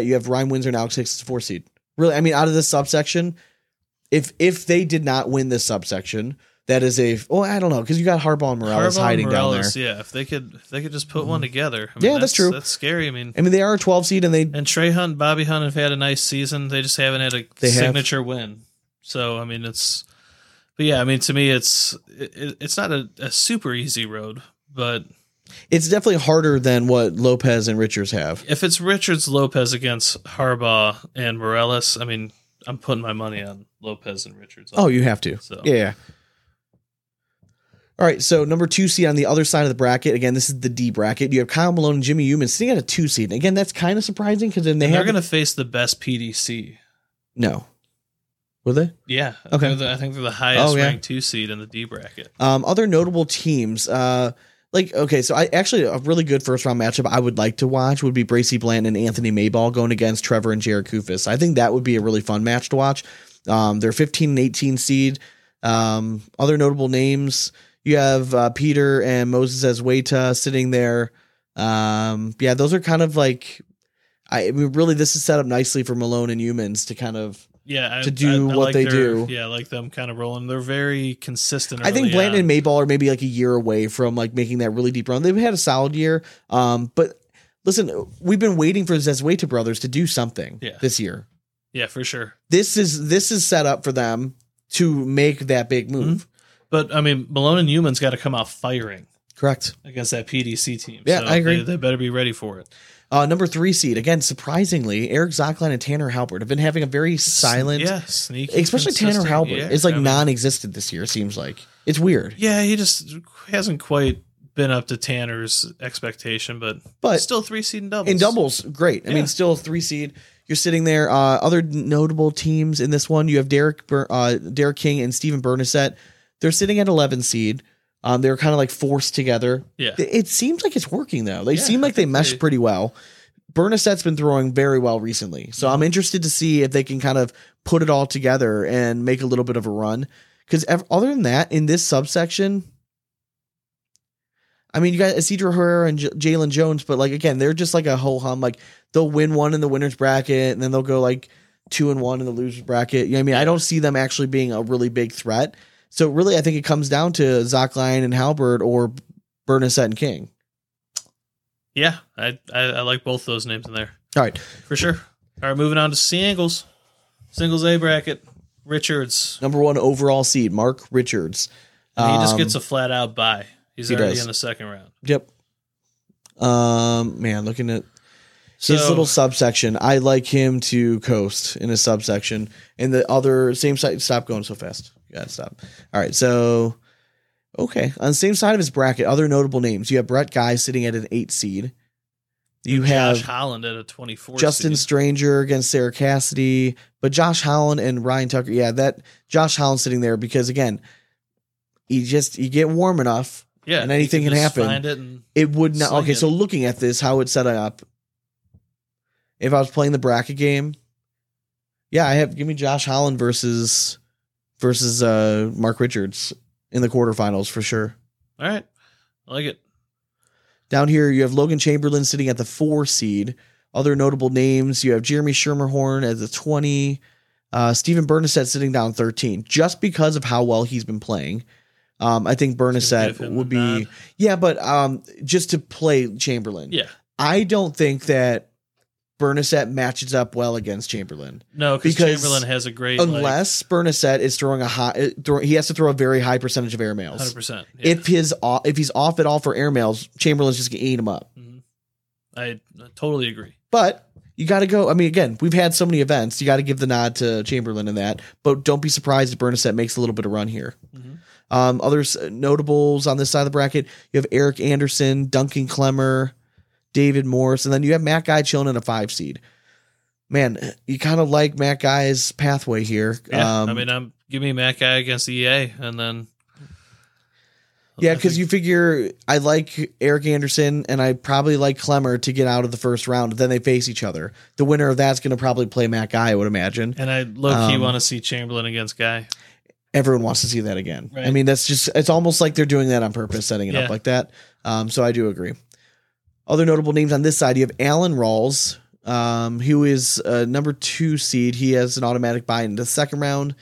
you have Ryan Windsor and Alex Hicks as a 4 seed. Really, I mean, out of this subsection, if they did not win this subsection, that is a I don't know, because you got Harbaugh and Morales hiding down there. Yeah, if they could just put one together. I mean, yeah, that's true. That's scary. I mean, they are a 12 seed, and Trey Hunt, Bobby Hunt have had a nice season. They just haven't had a signature win. So I mean, to me, it's not a super easy road, but it's definitely harder than what Lopez and Richards have. If it's Richards Lopez against Harbaugh and Morales, I mean, I'm putting my money on Lopez and Richards. Oh, you have to. So. Yeah. All right. So number 2 seed on the other side of the bracket. Again, this is the D bracket. You have Kyle Malone and Jimmy Uman sitting at a 2 seed. And again, that's kind of surprising because then they're going to face the best PDC. No. Were they? Yeah. Okay. I think they're the highest ranked 2 seed in the D bracket. Other notable teams. A really good first round matchup I would like to watch would be Bracey Blanton and Anthony Mayball going against Trevor and Jared Kufis. I think that would be a really fun match to watch. They're 15 and 18 seed. Other notable names, you have Peter and Moses Azueta sitting there. Those are kind of like, really this is set up nicely for Malone and Humans to kind of. Yeah, I like what they do. Yeah, I like them kind of rolling. They're very consistent. I think Blanton and Mayball are maybe like a year away from like making that really deep run. They've had a solid year. But listen, we've been waiting for the Zazueta brothers to do something this year. Yeah, for sure. This is set up for them to make that big move. Mm-hmm. But I mean, Malone and Newman's got to come out firing. Correct. Against that PDC team. Yeah, so I agree. They better be ready for it. Number 3 seed, again, surprisingly, Eric Zachlein and Tanner Halpert have been having a very silent, sneaky, especially Tanner Halpert. Yeah, it's non-existent this year, it seems like. It's weird. Yeah, he just hasn't quite been up to Tanner's expectation, but still 3 seed in doubles. In doubles, great. I mean, still 3 seed. You're sitting there. Other notable teams in this one, you have Derek King and Steven Bernasette. They're sitting at 11 seed. They're kind of like forced together. Yeah. It seems like it's working though. They seem like they mesh pretty well. Bernasette's been throwing very well recently. So I'm interested to see if they can kind of put it all together and make a little bit of a run. Cause other than that, in this subsection, I mean, you got Isidro Herrera and Jalen Jones, but like, again, they're just like a ho hum. Like they'll win one in the winner's bracket and then they'll go like 2-1 in the loser's bracket. You know what I mean? I don't see them actually being a really big threat. So really, I think it comes down to Zachlein and Halbert or Bernasette and King. Yeah, I like both those names in there. All right. For sure. All right, moving on to singles. Singles A bracket, Richards. Number 1 overall seed, Mark Richards. He just gets a flat-out bye. He already does. In the second round. Yep. Looking at his little subsection, I like him to coast in his subsection. And the other same side, stop going so fast. Gotta stop. All right. So, okay. On the same side of his bracket, other notable names. You have Brett Guy sitting at an 8 seed. You have Josh Holland at a 24 seed. Justin Stranger against Sarah Cassidy, but Josh Holland and Ryan Tucker. Yeah. That Josh Holland sitting there because again, you get warm enough and anything can happen. Find it, and it would not. Okay. It. So looking at this, how it's set up. If I was playing the bracket game. Yeah. Give me Josh Holland versus Mark Richards in the quarterfinals for sure. All right. I like it. Down here, you have Logan Chamberlain sitting at the 4 seed. Other notable names, you have Jeremy Schermerhorn at the 20. Steven Bernasette sitting down 13. Just because of how well he's been playing. I think Bernasette would be... Yeah, but just to play Chamberlain. Yeah. I don't think that Bernasette matches up well against Chamberlain. No, because Chamberlain has a great... Unless Bernasette is throwing he has to throw a very high percentage of air mails. 100%. Yeah. If he's off at all for air mails, Chamberlain's just going to eat him up. Mm-hmm. I totally agree. But you got to go... I mean, again, we've had so many events. You got to give the nod to Chamberlain in that. But don't be surprised if Bernasette makes a little bit of run here. Mm-hmm. Other notables on this side of the bracket, you have Eric Anderson, Duncan Clemmer, David Morris, and then you have Matt Guy chilling in a 5 seed. Man, you kind of like Matt Guy's pathway here. Yeah, give me Matt Guy against EA, and then Yeah, because you figure I like Eric Anderson and I probably like Clemmer to get out of the first round. Then they face each other. The winner of that's going to probably play Matt Guy, I would imagine. And I low-key want to see Chamberlain against Guy. Everyone wants to see that again. Right. I mean, that's just, it's almost like they're doing that on purpose, setting it up like that. So I do agree. Other notable names on this side, you have Alan Rawls, who is a number 2 seed. He has an automatic bye into the second round.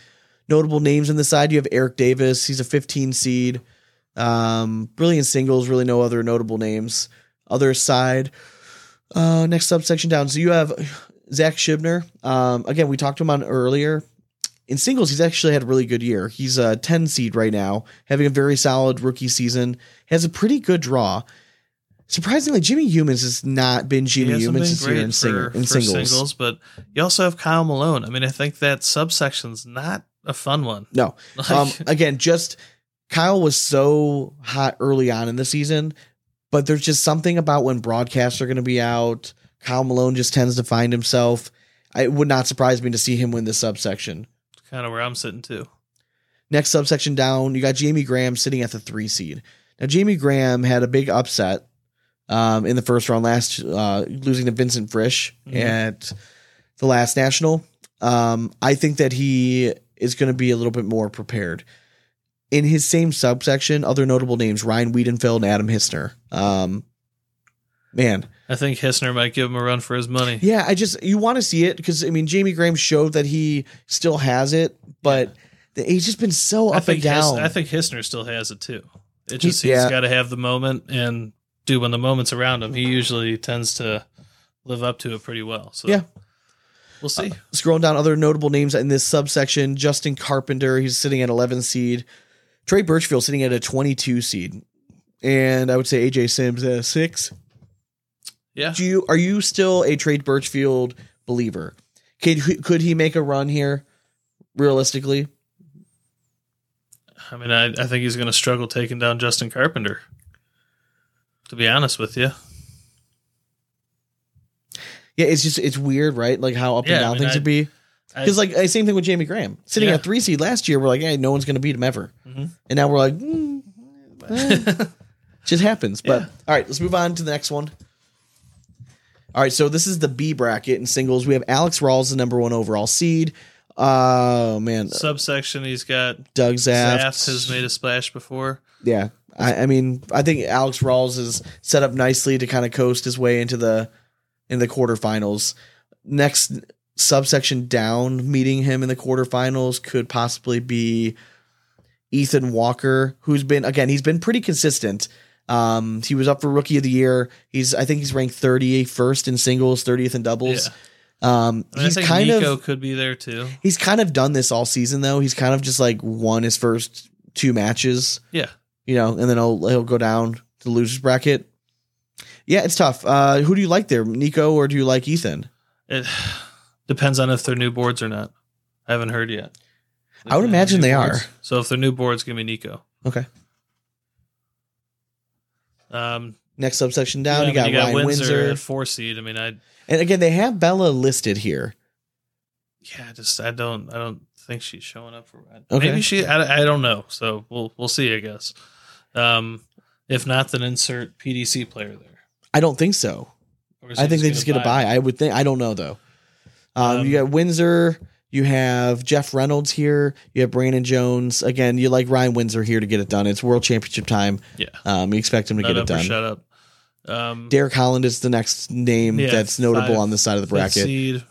Notable names on this side, you have Eric Davis. He's a 15 seed. Brilliant singles, really no other notable names. Other side, next subsection down. So you have Zach Shibner. Again, we talked to him on earlier. In singles, he's actually had a really good year. He's a 10 seed right now, having a very solid rookie season. Has a pretty good draw. Surprisingly, Jimmy Humans has not been Jimmy Humans this year in singles, but you also have Kyle Malone. I mean, I think that subsection's not a fun one. No. Again, just Kyle was so hot early on in the season, but there's just something about when broadcasts are going to be out. Kyle Malone just tends to find himself. It would not surprise me to see him win this subsection. Kind of where I'm sitting too. Next subsection down, you got Jamie Graham sitting at the 3 seed. Now, Jamie Graham had a big upset in the first round last, losing to Vincent Frisch at the last national. I think that he is going to be a little bit more prepared. In his same subsection, other notable names, Ryan Wiedenfeld and Adam Hissner. Man, I think Hissner might give him a run for his money. Yeah, you want to see it because, I mean, Jamie Graham showed that he still has it, but he's just been so up and down. I think Hissner still has it too. It just he's got to have the moment, and when the moment's around him, he usually tends to live up to it pretty well. So yeah, we'll see. Scrolling down, other notable names in this subsection: Justin Carpenter, he's sitting at 11 seed. Trey Birchfield sitting at a 22 seed, and I would say AJ Sims at 6. Yeah. Are you still a Trey Birchfield believer? Could he make a run here realistically? I mean, I think he's going to struggle taking down Justin Carpenter, to be honest with you. Yeah. It's weird, right? Like how up and down things would be. Cause like same thing with Jamie Graham sitting at 3 seed last year. We're like, hey, no one's going to beat him ever. Mm-hmm. And now we're like, just happens. But all right, let's move on to the next one. All right, so this is the B bracket in singles. We have Alex Rawls, the number 1 overall seed. Oh, man. Subsection, he's got Doug Zaft has made a splash before. Yeah. I mean, I think Alex Rawls is set up nicely to kind of coast his way into the quarterfinals. Next subsection down, meeting him in the quarterfinals could possibly be Ethan Walker, who's been, again, he's been pretty consistent. He was up for Rookie of the Year. I think he's ranked 31st in singles, 30th in doubles. Yeah. He's kind of, Nico could be there too. He's kind of done this all season though. He's kind of just like won his first 2 matches. Yeah. You know, and then he'll go down to losers bracket. Yeah. It's tough. Who do you like there, Nico, or do you like Ethan? It depends on if they're new boards or not. I haven't heard yet. I would imagine they are. So if they're new boards, give me Nico. Okay. Next subsection down, you got Ryan Windsor at 4 seed. I mean, and again, they have Bella listed here. Yeah, I don't think she's showing up for Ryan. Okay. Maybe she. I don't know. So we'll see. I guess. If not, then insert PDC player there. I don't think so. I think they just get a bye. I would think. I don't know though. You got Windsor. You have Jeff Reynolds here. You have Brandon Jones. Again, you like Ryan Windsor here to get it done. It's World Championship time. Yeah. You expect him to get it done. Shut up. Derek Holland is the next name that's notable on this side of the bracket. Seed.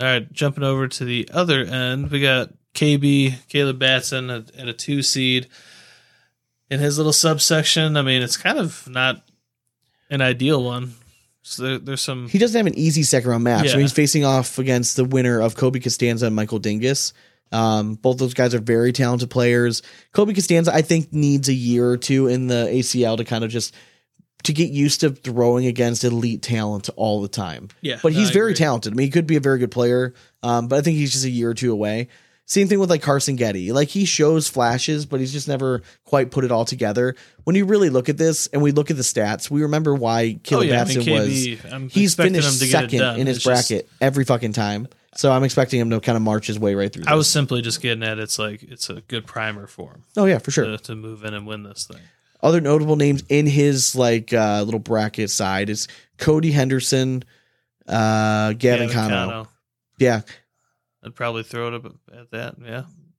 All right, jumping over to the other end, we got Caleb Batson at a 2 seed in his little subsection. I mean, it's kind of not an ideal one. So there's some. He doesn't have an easy second round match. Yeah. So he's facing off against the winner of Kobe Costanza and Michael Dingus. Both those guys are very talented players. Kobe Costanza, I think, needs a year or two in the ACL to kind of just get used to throwing against elite talent all the time. Yeah, but he's very talented. I mean, he could be a very good player. But I think he's just a year or two away. Same thing with like Carson Getty. Like he shows flashes, but he's just never quite put it all together. When you really look at this and we look at the stats, we remember why Caleb Batson was. He's finished second in his bracket every fucking time. So I'm expecting him to kind of march his way right through. I was simply just getting at it's like it's a good primer for him. Oh yeah, for sure. To move in and win this thing. Other notable names in his like little bracket side is Cody Henderson, Gavin Cano. Yeah, I'd probably throw it up at that.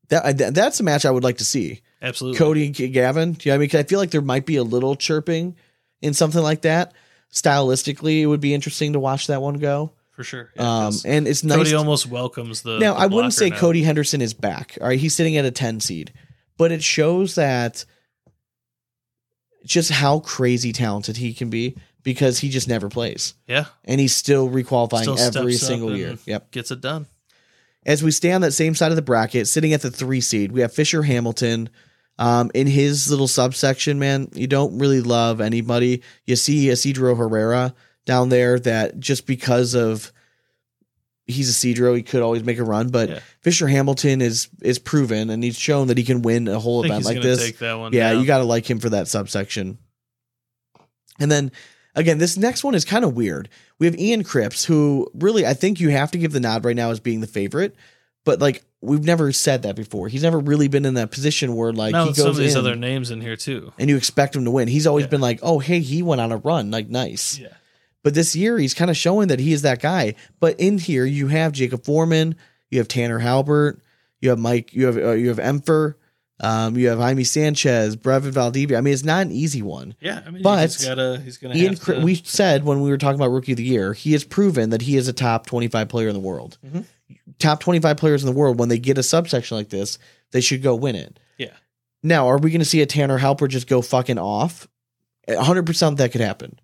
Yeah, that's a match I would like to see. Absolutely, Cody and Gavin. Do you know what I mean? 'Cause I feel like there might be a little chirping in something like that. Stylistically, it would be interesting to watch that one go. For sure. Yeah, and it's nice. Cody almost welcomes the. Now, I wouldn't say Cody Henderson is back. All right. He's sitting at a 10 seed, but it shows that just how crazy talented he can be because he just never plays. Yeah. And he's still requalifying every single year. Yep. Gets it done. As we stay on that same side of the bracket, sitting at the 3 seed, we have Fisher Hamilton. In his little subsection, man, you don't really love anybody. You see Isidro Herrera down there that just because of he's Isidro, he could always make a run. But yeah. Fisher Hamilton is proven and he's shown that he can win a whole event like this. Take that one down. You got to like him for that subsection. And then again, this next one is kind of weird. We have Ian Cripps, who really I think you have to give the nod right now as being the favorite, but like. We've never said that before. He's never really been in that position where like he goes some of these other names in here too, and you expect him to win. He's always been like, oh, hey, he went on a run. Like nice. Yeah. But this year he's kind of showing that he is that guy. But in here you have Jacob Foreman, you have Tanner Halbert, you have Mike, you have Empher, you have Jaime Sanchez, Brevin Valdivia. I mean, it's not an easy one. Yeah. I mean, but he's going to we said when we were talking about rookie of the year, he has proven that he is a top 25 player in the world. Mm-hmm. Top 25 players in the world, when they get a subsection like this, they should go win it. Yeah. Now, are we going to see a Tanner Halper just go fucking off? 100% that could happen.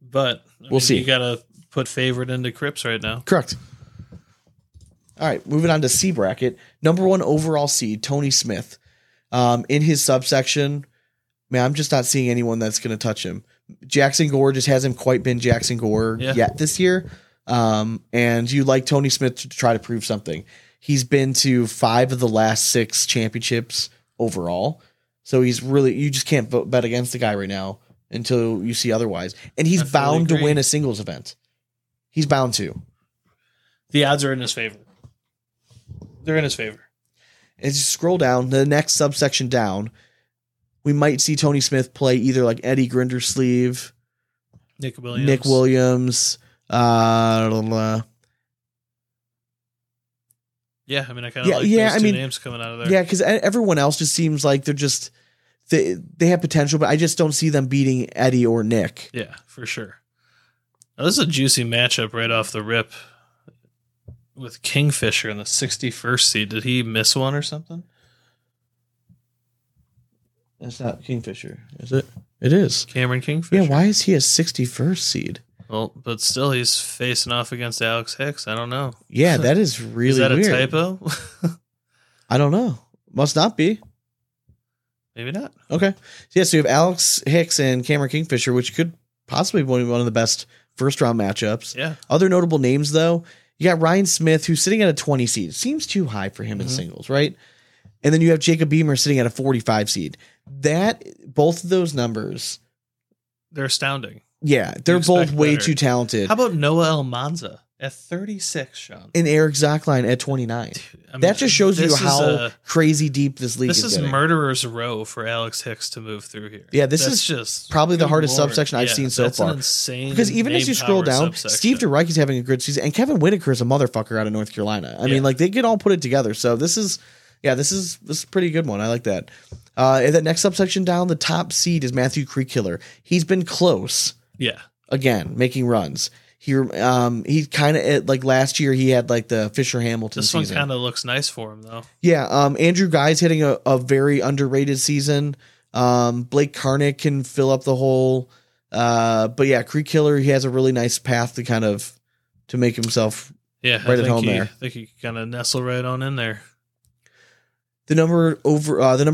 But we'll see. You got to put favorite into Cripps right now. Correct. All right, moving on to C bracket. Number 1 overall seed, Tony Smith. In his subsection, man, I'm just not seeing anyone that's going to touch him. Jackson Gore just hasn't quite been Jackson Gore yet this year. And you like Tony Smith to try to prove something. He's been to 5 of the last 6 championships overall. So he's really, you just can't bet against the guy right now until you see otherwise. And he's bound to win a singles event. He's bound to. The odds are in his favor. They're in his favor. As you scroll down, the next subsection down, we might see Tony Smith play either like Eddie Grindersleeve, Nick Williams, yeah, I mean, I kind of like those two names coming out of there. Yeah, because everyone else just seems like they're just they have potential, but I just don't see them beating Eddie or Nick. Yeah, for sure. Now, this is a juicy matchup right off the rip with Kingfisher in the 61st seed. Did he miss one or something? That's not Kingfisher, is it? It is Cameron Kingfisher. Yeah, why is he a 61st seed? Well, but still, he's facing off against Alex Hicks. I don't know. Yeah, that is really weird. Is that a typo? I don't know. Must not be. Maybe not. Okay. Yeah, so you have Alex Hicks and Cameron Kingfisher, which could possibly be one of the best first-round matchups. Yeah. Other notable names, though, you got Ryan Smith, who's sitting at a 20 seed. Seems too high for him in singles, right? And then you have Jacob Beamer sitting at a 45 seed. Both of those numbers. They're astounding. Yeah, they're both way too talented. How about Noah Almanza at 36, Sean? And Eric Zachlein at 29. Dude, I mean, that just shows you how crazy deep this league is. This is murderer's row for Alex Hicks to move through here. Yeah, that's just probably the hardest subsection I've seen so far. An insane because even as you scroll down, Steve DeRucky's having a good season, and Kevin Whitaker is a motherfucker out of North Carolina. I mean, like they could all put it together. So this is a pretty good one. I like that. And that next subsection down, the top seed is Matthew Creekiller. He's been close. Yeah. Again, making runs. He kind of like last year he had like the Fisher Hamilton season. This one kind of looks nice for him though. Yeah. Andrew Guy's hitting a very underrated season. Blake Karnick can fill up the hole. But yeah, Creekiller, he has a really nice path to kind of to make himself right at home there. I think he kind of nestle right on in there. The number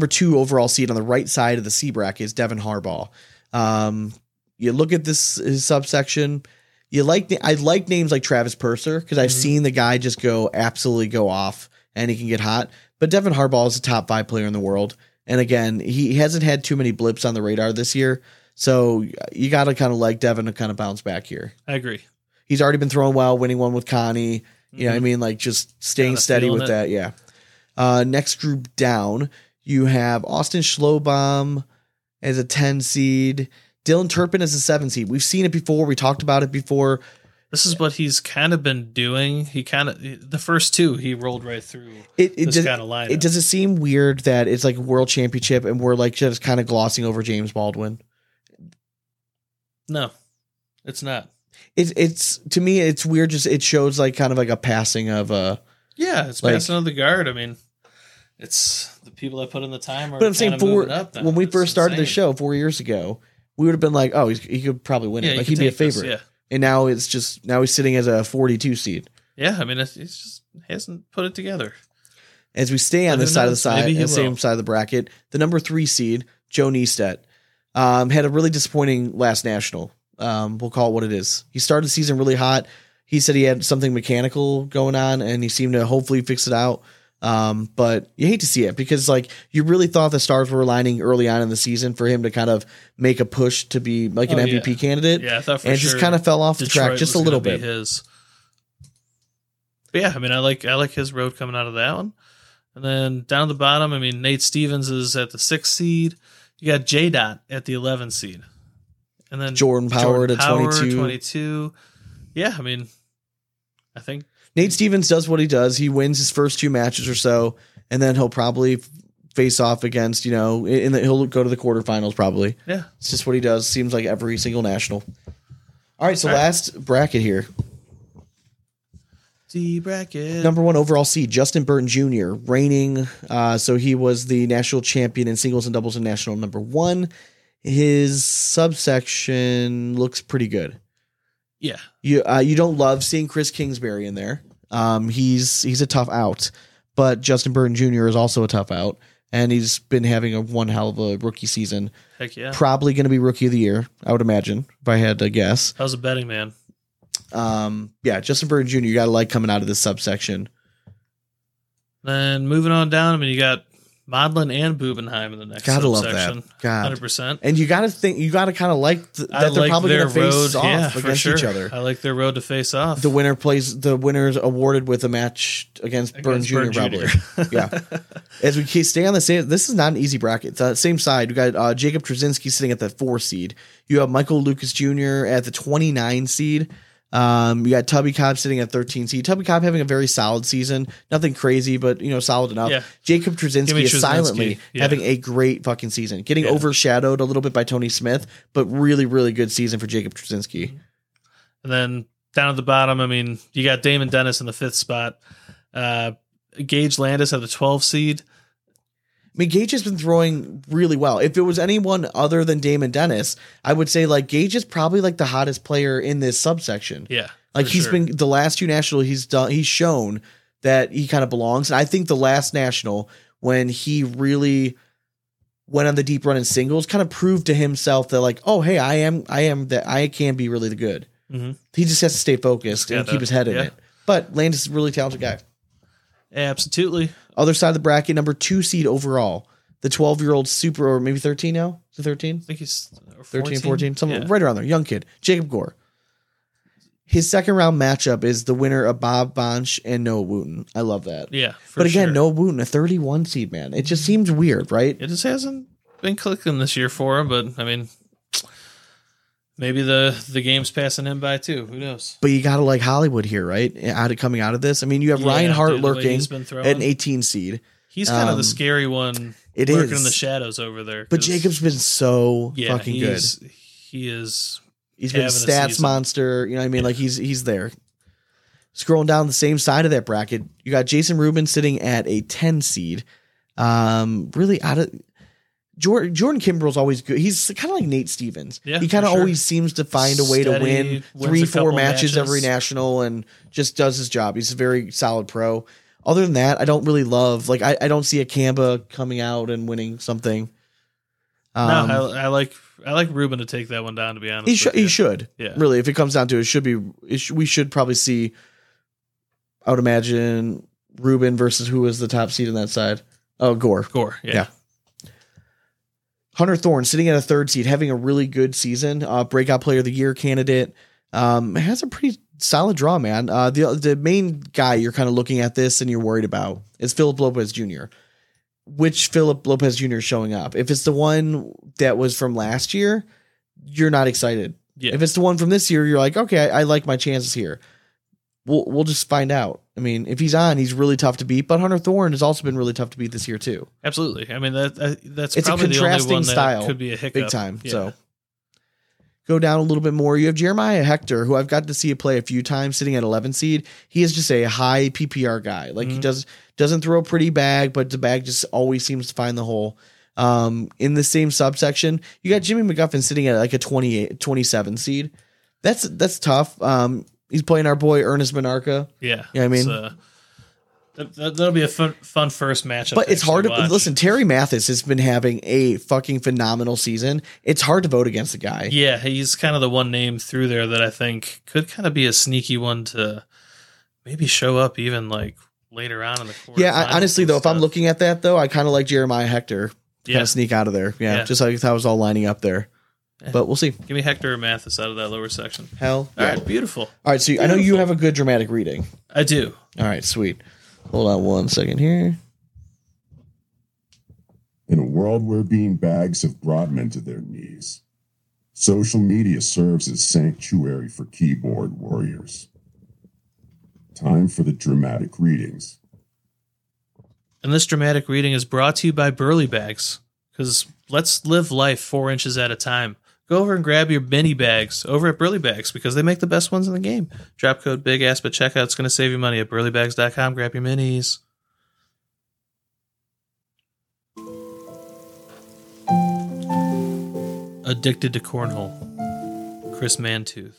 2 overall seed on the right side of the C bracket is Devin Harbaugh. You look at his subsection. I like names like Travis Purser because I've seen the guy just absolutely go off and he can get hot. But Devin Harbaugh is a top 5 player in the world, and again, he hasn't had too many blips on the radar this year. So you got to kind of like Devin to kind of bounce back here. I agree. He's already been throwing well, winning one with Connie. You know what I mean? Like just staying steady with that. Yeah. Next group down, you have Austin Schlobaum as a 10 seed. Dylan Turpin as a 7 seed. We've seen it before. We talked about it before. This is what he's kind of been doing. He kind of, the first two, he rolled right through this kind of lineup. Does it seem weird that it's like a world championship and we're like just kind of glossing over James Baldwin? No, it's not. It's to me, it's weird. Just it shows like kind of like a passing of a. Yeah, it's like, passing of the guard. I mean, it's the people that put in the time. But I'm saying when we first started the show 4 years ago, we would have been like, oh, he could probably win it. Like he'd be a favorite. Yeah. And now it's just he's sitting as a 42 seed. Yeah, I mean, it's just hasn't put it together. As we stay on this side of the same side of the bracket, the number 3 seed, Joe Nystad, had a really disappointing last national. We'll call it what it is. He started the season really hot. He said he had something mechanical going on, and he seemed to hopefully fix it out. But you hate to see it because like you really thought the stars were aligning early on in the season for him to kind of make a push to be like an MVP candidate. Yeah, I thought for sure. And just kind of fell off Detroit the track just a little bit. But yeah, I mean, I like his road coming out of that one. And then down at the bottom, I mean, Nate Stevens is at the 6th seed. You got J Dot at the 11th seed, and then Jordan Power at 22. Yeah, I mean, I think Nate Stevens does what he does. He wins his first 2 matches or so, and then he'll probably face off against, he'll go to the quarterfinals probably. Yeah. It's just what he does. Seems like every single national. All right, so last bracket here. D bracket. Number 1 overall seed, Justin Burton Jr., reigning. So he was the national champion in singles and doubles and national number 1. His subsection looks pretty good. Yeah, you don't love seeing Chris Kingsbury in there. He's a tough out, but Justin Burton Jr. is also a tough out, and he's been having a one hell of a rookie season. Heck yeah, probably going to be rookie of the year, I would imagine, if I had to guess. I was a betting man. Yeah, Justin Burton Jr. You got to like coming out of this subsection. Then moving on down, I mean, you got Modlin and Bubenheim in the next subsection. Love that. 100%. And you got to think, you got to kind of like that they're probably going to face off against each other. I like their road to face off. The winner is awarded with a match against Burton Jr. probably. Yeah. As we stay on the same, this is not an easy bracket. It's same side. We got Jacob Trzcinski sitting at the 4 seed. You have Michael Lucas Jr. at the 29 seed. You got Tubby Cobb sitting at 13 seed. Tubby Cobb having a very solid season. Nothing crazy, but solid enough. Yeah. Jacob Trzcinski is silently having a great fucking season. Getting overshadowed a little bit by Tony Smith, but really, really good season for Jacob Trzcinski. And then down at the bottom, I mean, you got Damon Dennis in the 5th spot. Gage Landis at the 12 seed. I mean, Gage has been throwing really well. If it was anyone other than Damon Dennis, I would say like Gage is probably like the hottest player in this subsection. Yeah. Like he's been the last 2 national he's done. He's shown that he kind of belongs. And I think the last national when he really went on the deep run in singles kind of proved to himself that like, oh, hey, I am that I can be really good. Mm-hmm. He just has to stay focused and keep his head in it. But Landis is a really talented guy. Absolutely. Other side of the bracket, number 2 seed overall, the 12-year-old super, or maybe 13 now? Is it 13? I think he's 13, 14, something right around there. Young kid, Jacob Gore. His second round matchup is the winner of Bob Bonch and Noah Wooten. I love that. Yeah, but again, Noah Wooten, a 31 seed, man. It just seems weird, right? It just hasn't been clicking this year for him, but I mean, maybe the game's passing him by too. Who knows? But you got to like Hollywood here, right? Coming out of this. I mean, you have Ryan Hart lurking at an 18 seed. He's kind of the scary one lurking in the shadows over there. But Jacob's been so fucking good. He is. He's been a stats monster. You know what I mean? Like he's there. Scrolling down the same side of that bracket, you got Jason Rubin sitting at a 10 seed. Really out of... Jordan Kimbrell's always good. He's kind of like Nate Stevens. Yeah, he kind of always seems to find a way to win 3-4 matches every national and just does his job. He's a very solid pro. Other than that, I don't really love, like, I don't see a Kamba coming out and winning something. No, I like Ruben to take that one down, to be honest. He should. Yeah. Really, if it comes down to it, we should probably see, I would imagine, Ruben versus who is the top seed on that side. Oh, Gore. Yeah. Hunter Thorne sitting at a 3rd seed, having a really good season, breakout player of the year candidate, has a pretty solid draw, man. The main guy you're kind of looking at this and you're worried about is Philip Lopez Jr. Which Philip Lopez Jr. is showing up? If it's the one that was from last year, you're not excited. Yeah. If it's the one from this year, you're like, okay, I like my chances here. We'll just find out. I mean, if he's on, he's really tough to beat. But Hunter Thorne has also been really tough to beat this year too. Absolutely. I mean, that's it's probably a contrasting the only one that style could be a hiccup. Big time. Yeah. So go down a little bit more. You have Jeremiah Hector, who I've got to see play a few times, sitting at 11 seed. He is just a high PPR guy. Like, mm-hmm. He doesn't throw a pretty bag, but the bag just always seems to find the hole. In the same subsection, you got Jimmy McGuffin sitting at like a 27 seed. That's tough. He's playing our boy Ernest Menarca. Yeah. You know what I mean? That'll be a fun first matchup. But it's hard to listen. Terry Mathis has been having a fucking phenomenal season. It's hard to vote against the guy. Yeah. He's kind of the one name through there that I think could kind of be a sneaky one to maybe show up even like later on in the quarter. Yeah. Honestly, though, if I'm looking at that, though, I kind of like Jeremiah Hector. Yeah. Kind of sneak out of there. Yeah, yeah. Just like that was all lining up there. But we'll see. Give me Hector or Mathis out of that lower section. Hell. Yeah. All right, beautiful. All right, so I know you have a good dramatic reading. I do. All right, sweet. Hold on one second here. In a world where bean bags have brought men to their knees, social media serves as sanctuary for keyboard warriors. Time for the dramatic readings. And this dramatic reading is brought to you by Burly Bags, because let's live life 4 inches at a time. Go over and grab your mini bags over at Burly Bags because they make the best ones in the game. Drop code BIGASS at checkout. It's going to save you money at burlybags.com. Grab your minis. Addicted to Cornhole. Chris Mantooth.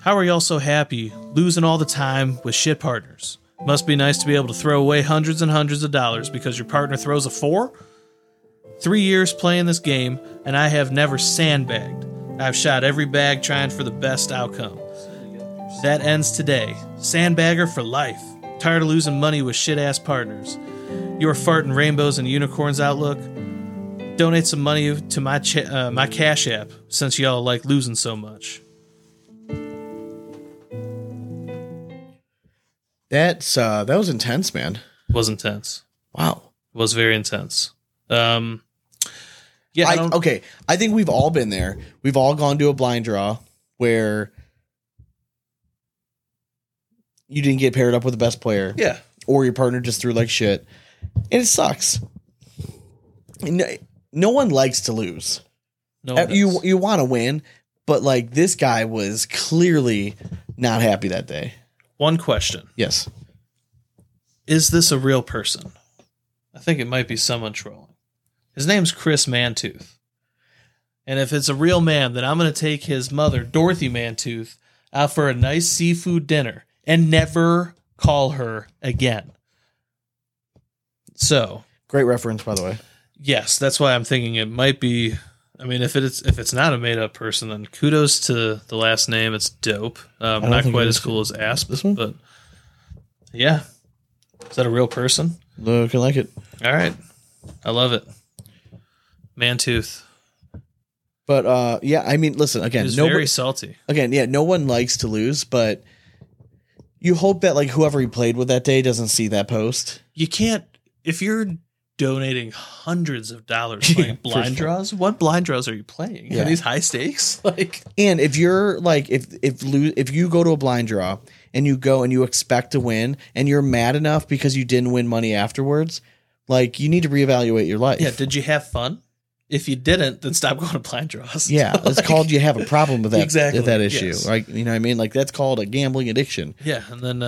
How are y'all so happy losing all the time with shit partners? Must be nice to be able to throw away hundreds and hundreds of dollars because your partner throws a 4? 3 years playing this game, and I have never sandbagged. I've shot every bag trying for the best outcome. That ends today. Sandbagger for life. Tired of losing money with shit-ass partners. Your farting rainbows and unicorns outlook? Donate some money to my Cash App, since y'all like losing so much. That was intense, man. It was intense. Wow. It was very intense. Yeah. I think we've all been there. We've all gone to a blind draw where you didn't get paired up with the best player. Yeah. Or your partner just threw like shit. And it sucks. No one likes to lose. No one does. You want to win, but like this guy was clearly not happy that day. One question. Yes. Is this a real person? I think it might be someone trolling. His name's Chris Mantooth. And if it's a real man, then I'm going to take his mother, Dorothy Mantooth, out for a nice seafood dinner and never call her again. So. Great reference, by the way. Yes, that's why I'm thinking it might be. I mean, if it's not a made up person, then kudos to the last name. It's dope. Not quite as cool as Asp, but yeah, is that a real person? Looking like it. All right, I love it, Mantooth. But yeah, I mean, listen again. He's very salty. Again, yeah, no one likes to lose, but you hope that like whoever he played with that day doesn't see that post. You can't if you're donating hundreds of dollars playing blind draws. What blind draws are you playing? Yeah. Are these high stakes? Like, and if you're like, if you go to a blind draw and you go and you expect to win and you're mad enough because you didn't win money afterwards, like you need to reevaluate your life. Yeah. Did you have fun? If you didn't, then stop going to blind draws. Yeah. It's called, you have a problem with that, exactly, with that issue. Yes. Right. You know what I mean? Like that's called a gambling addiction. Yeah. And then,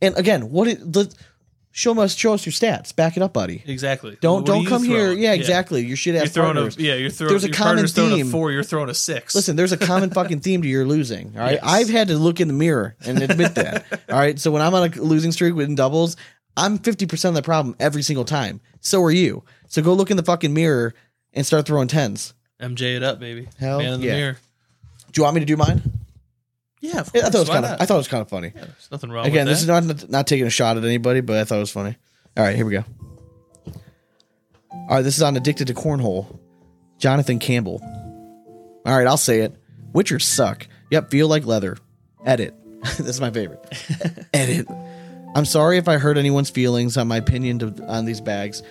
and again, show us your stats. Back it up, buddy. Exactly. Don't come here. Yeah, exactly. Your shit ass partners. You're throwing. There's a common theme. A 4. You're throwing a 6. Listen, there's a common fucking theme to your losing. All right, yes. I've had to look in the mirror and admit that. All right, so when I'm on a losing streak with doubles, I'm 50% of the problem every single time. So are you. So go look in the fucking mirror and start throwing 10s. MJ it up, baby. Hell man in the mirror. Do you want me to do mine? Yeah, of course. I thought it was kind of funny. Yeah, there's nothing wrong with that. Again, this is not taking a shot at anybody, but I thought it was funny. All right, here we go. All right, this is on Addicted to Cornhole. Jonathan Campbell. All right, I'll say it. Witchers suck. Yep, feel like leather. Edit. This is my favorite. Edit. I'm sorry if I hurt anyone's feelings on my opinion on these bags.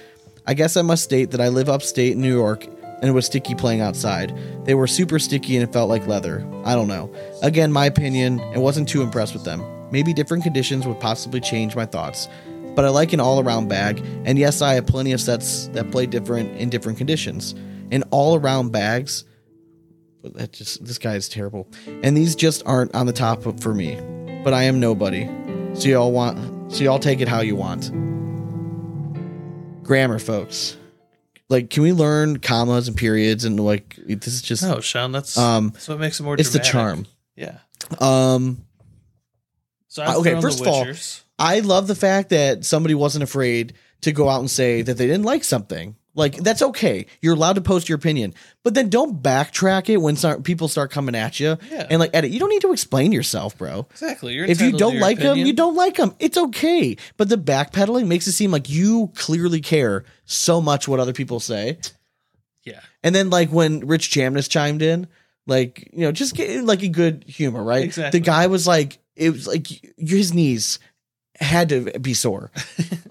I guess I must state that I live upstate in New York, and it was sticky playing outside. They were super sticky, and it felt like leather. I don't know. Again, my opinion, and wasn't too impressed with them. Maybe different conditions would possibly change my thoughts. But I like an all-around bag, and yes, I have plenty of sets that play different in different conditions. And all-around bags, this guy is terrible. And these just aren't on the top for me. But I am nobody. So y'all take it how you want. Grammar, folks. Like, can we learn commas and periods and like this is just no, Sean. That's what makes it more. It's dramatic. The charm. Yeah. So okay, first of all, I love the fact that somebody wasn't afraid to go out and say that they didn't like something. Like, that's okay. You're allowed to post your opinion, but then don't backtrack it when people start coming at you. Yeah. And like, edit. You don't need to explain yourself, bro. Exactly. If you don't like them, you don't like them. It's okay. But the backpedaling makes it seem like you clearly care so much what other people say. Yeah. And then like when Rich Chamness chimed in, like, you know, just get like a good humor, right? Exactly. The guy was like, it was like his knees had to be sore.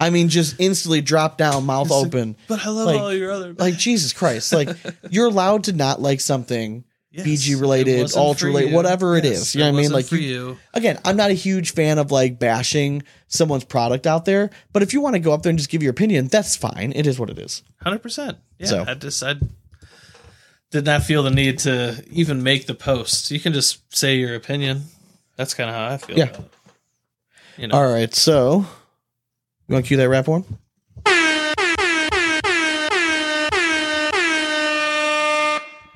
I mean, just instantly dropped down, mouth open. But I love like, all your other... Like, Jesus Christ. Like, you're allowed to not like something BG-related, ultra-related, whatever it is. You know what I mean? Like, again, I'm not a huge fan of, like, bashing someone's product out there. But if you want to go up there and just give your opinion, that's fine. It is what it is. 100%. Yeah, so. I did not feel the need to even make the post. You can just say your opinion. That's kind of how I feel about it. You know. All right, so you want to cue that rap horn?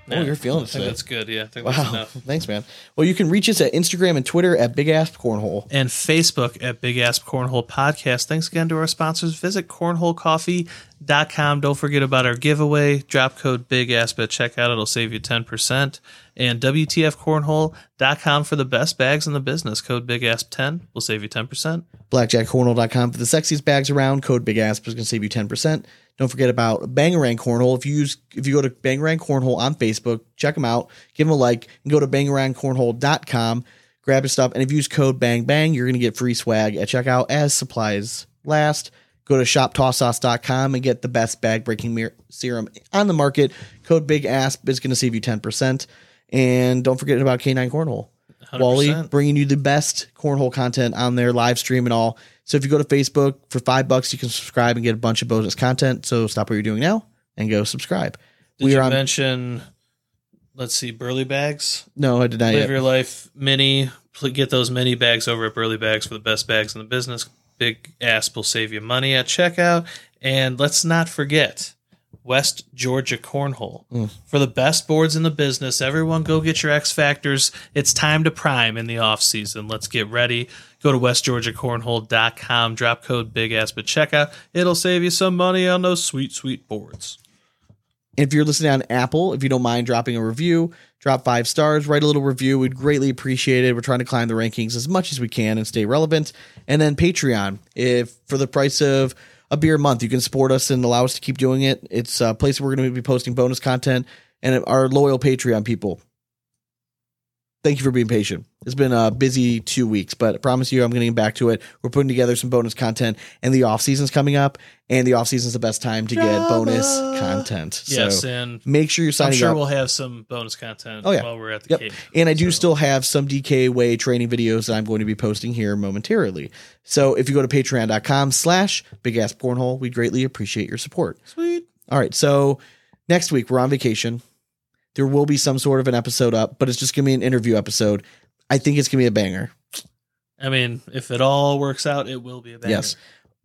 Yeah, oh, you're feeling it. I think that's good. Yeah, I think that's enough. Thanks, man. Well, you can reach us at Instagram and Twitter at Big Asp Cornhole. And Facebook at Big Asp Cornhole Podcast. Thanks again to our sponsors. Visit CornholeCoffee.com. Don't forget about our giveaway. Drop code Big Asp at checkout. It'll save you 10%. And WTFCornhole.com for the best bags in the business. Code Big Asp 10 will save you 10%. BlackJackCornhole.com for the sexiest bags around. Code Big Asp is going to save you 10%. Don't forget about Bangarang Cornhole. If you go to Bangarang Cornhole on Facebook, check them out, give them a like, and go to bangarangcornhole.com, grab your stuff, and if you use code BANGBANG, you're going to get free swag at checkout as supplies last. Go to shoptosssauce.com and get the best bag-breaking serum on the market. Code BIGASP is going to save you 10%. And don't forget about K9 Cornhole. 100%. Wally bringing you the best cornhole content on their live stream and all. So if you go to Facebook for $5, you can subscribe and get a bunch of bonus content. So stop what you're doing now and go subscribe. Did you mention? Let's see, Burly Bags. No, I did not. Live Your Life Mini. Get those mini bags over at Burly Bags for the best bags in the business. Big Asp will save you money at checkout. And let's not forget West Georgia Cornhole. For the best boards in the business, everyone go get your X Factors. It's time to prime in the off season. Let's get ready. Go to WestGeorgiaCornhole.com. Drop code Big Asp at checkout. It'll save you some money on those sweet, sweet boards. If you're listening on Apple, if you don't mind dropping a review, drop 5 stars, write a little review. We'd greatly appreciate it. We're trying to climb the rankings as much as we can and stay relevant. And then Patreon. If for the price of a beer a month, you can support us and allow us to keep doing it. It's a place where we're going to be posting bonus content, and our loyal Patreon people, thank you for being patient. It's been a busy 2 weeks, but I promise you I'm going to get back to it. We're putting together some bonus content, and the off season's coming up, and the off season's the best time to get bonus content. Yes, so and make sure you're signing up. I'm sure we'll have some bonus content while we're at the Cape. And I do still have some DK Way training videos that I'm going to be posting here momentarily. So if you go to patreon.com/bigasscornhole, we greatly appreciate your support. Sweet. All right, so next week we're on vacation. There will be some sort of an episode up, but it's just going to be an interview episode. I think it's going to be a banger. I mean, if it all works out, it will be a banger. Yes.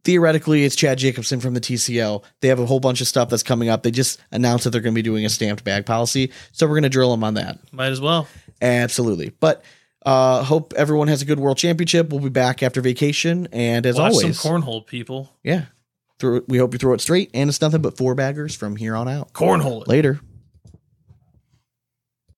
Theoretically, it's Chad Jacobson from the TCL. They have a whole bunch of stuff that's coming up. They just announced that they're going to be doing a stamped bag policy, so we're going to drill them on that. Might as well. Absolutely. But hope everyone has a good World Championship. We'll be back after vacation, and as always, some cornhole, people. Yeah. We hope you throw it straight, and it's nothing but 4 baggers from here on out. Cornhole it. Later.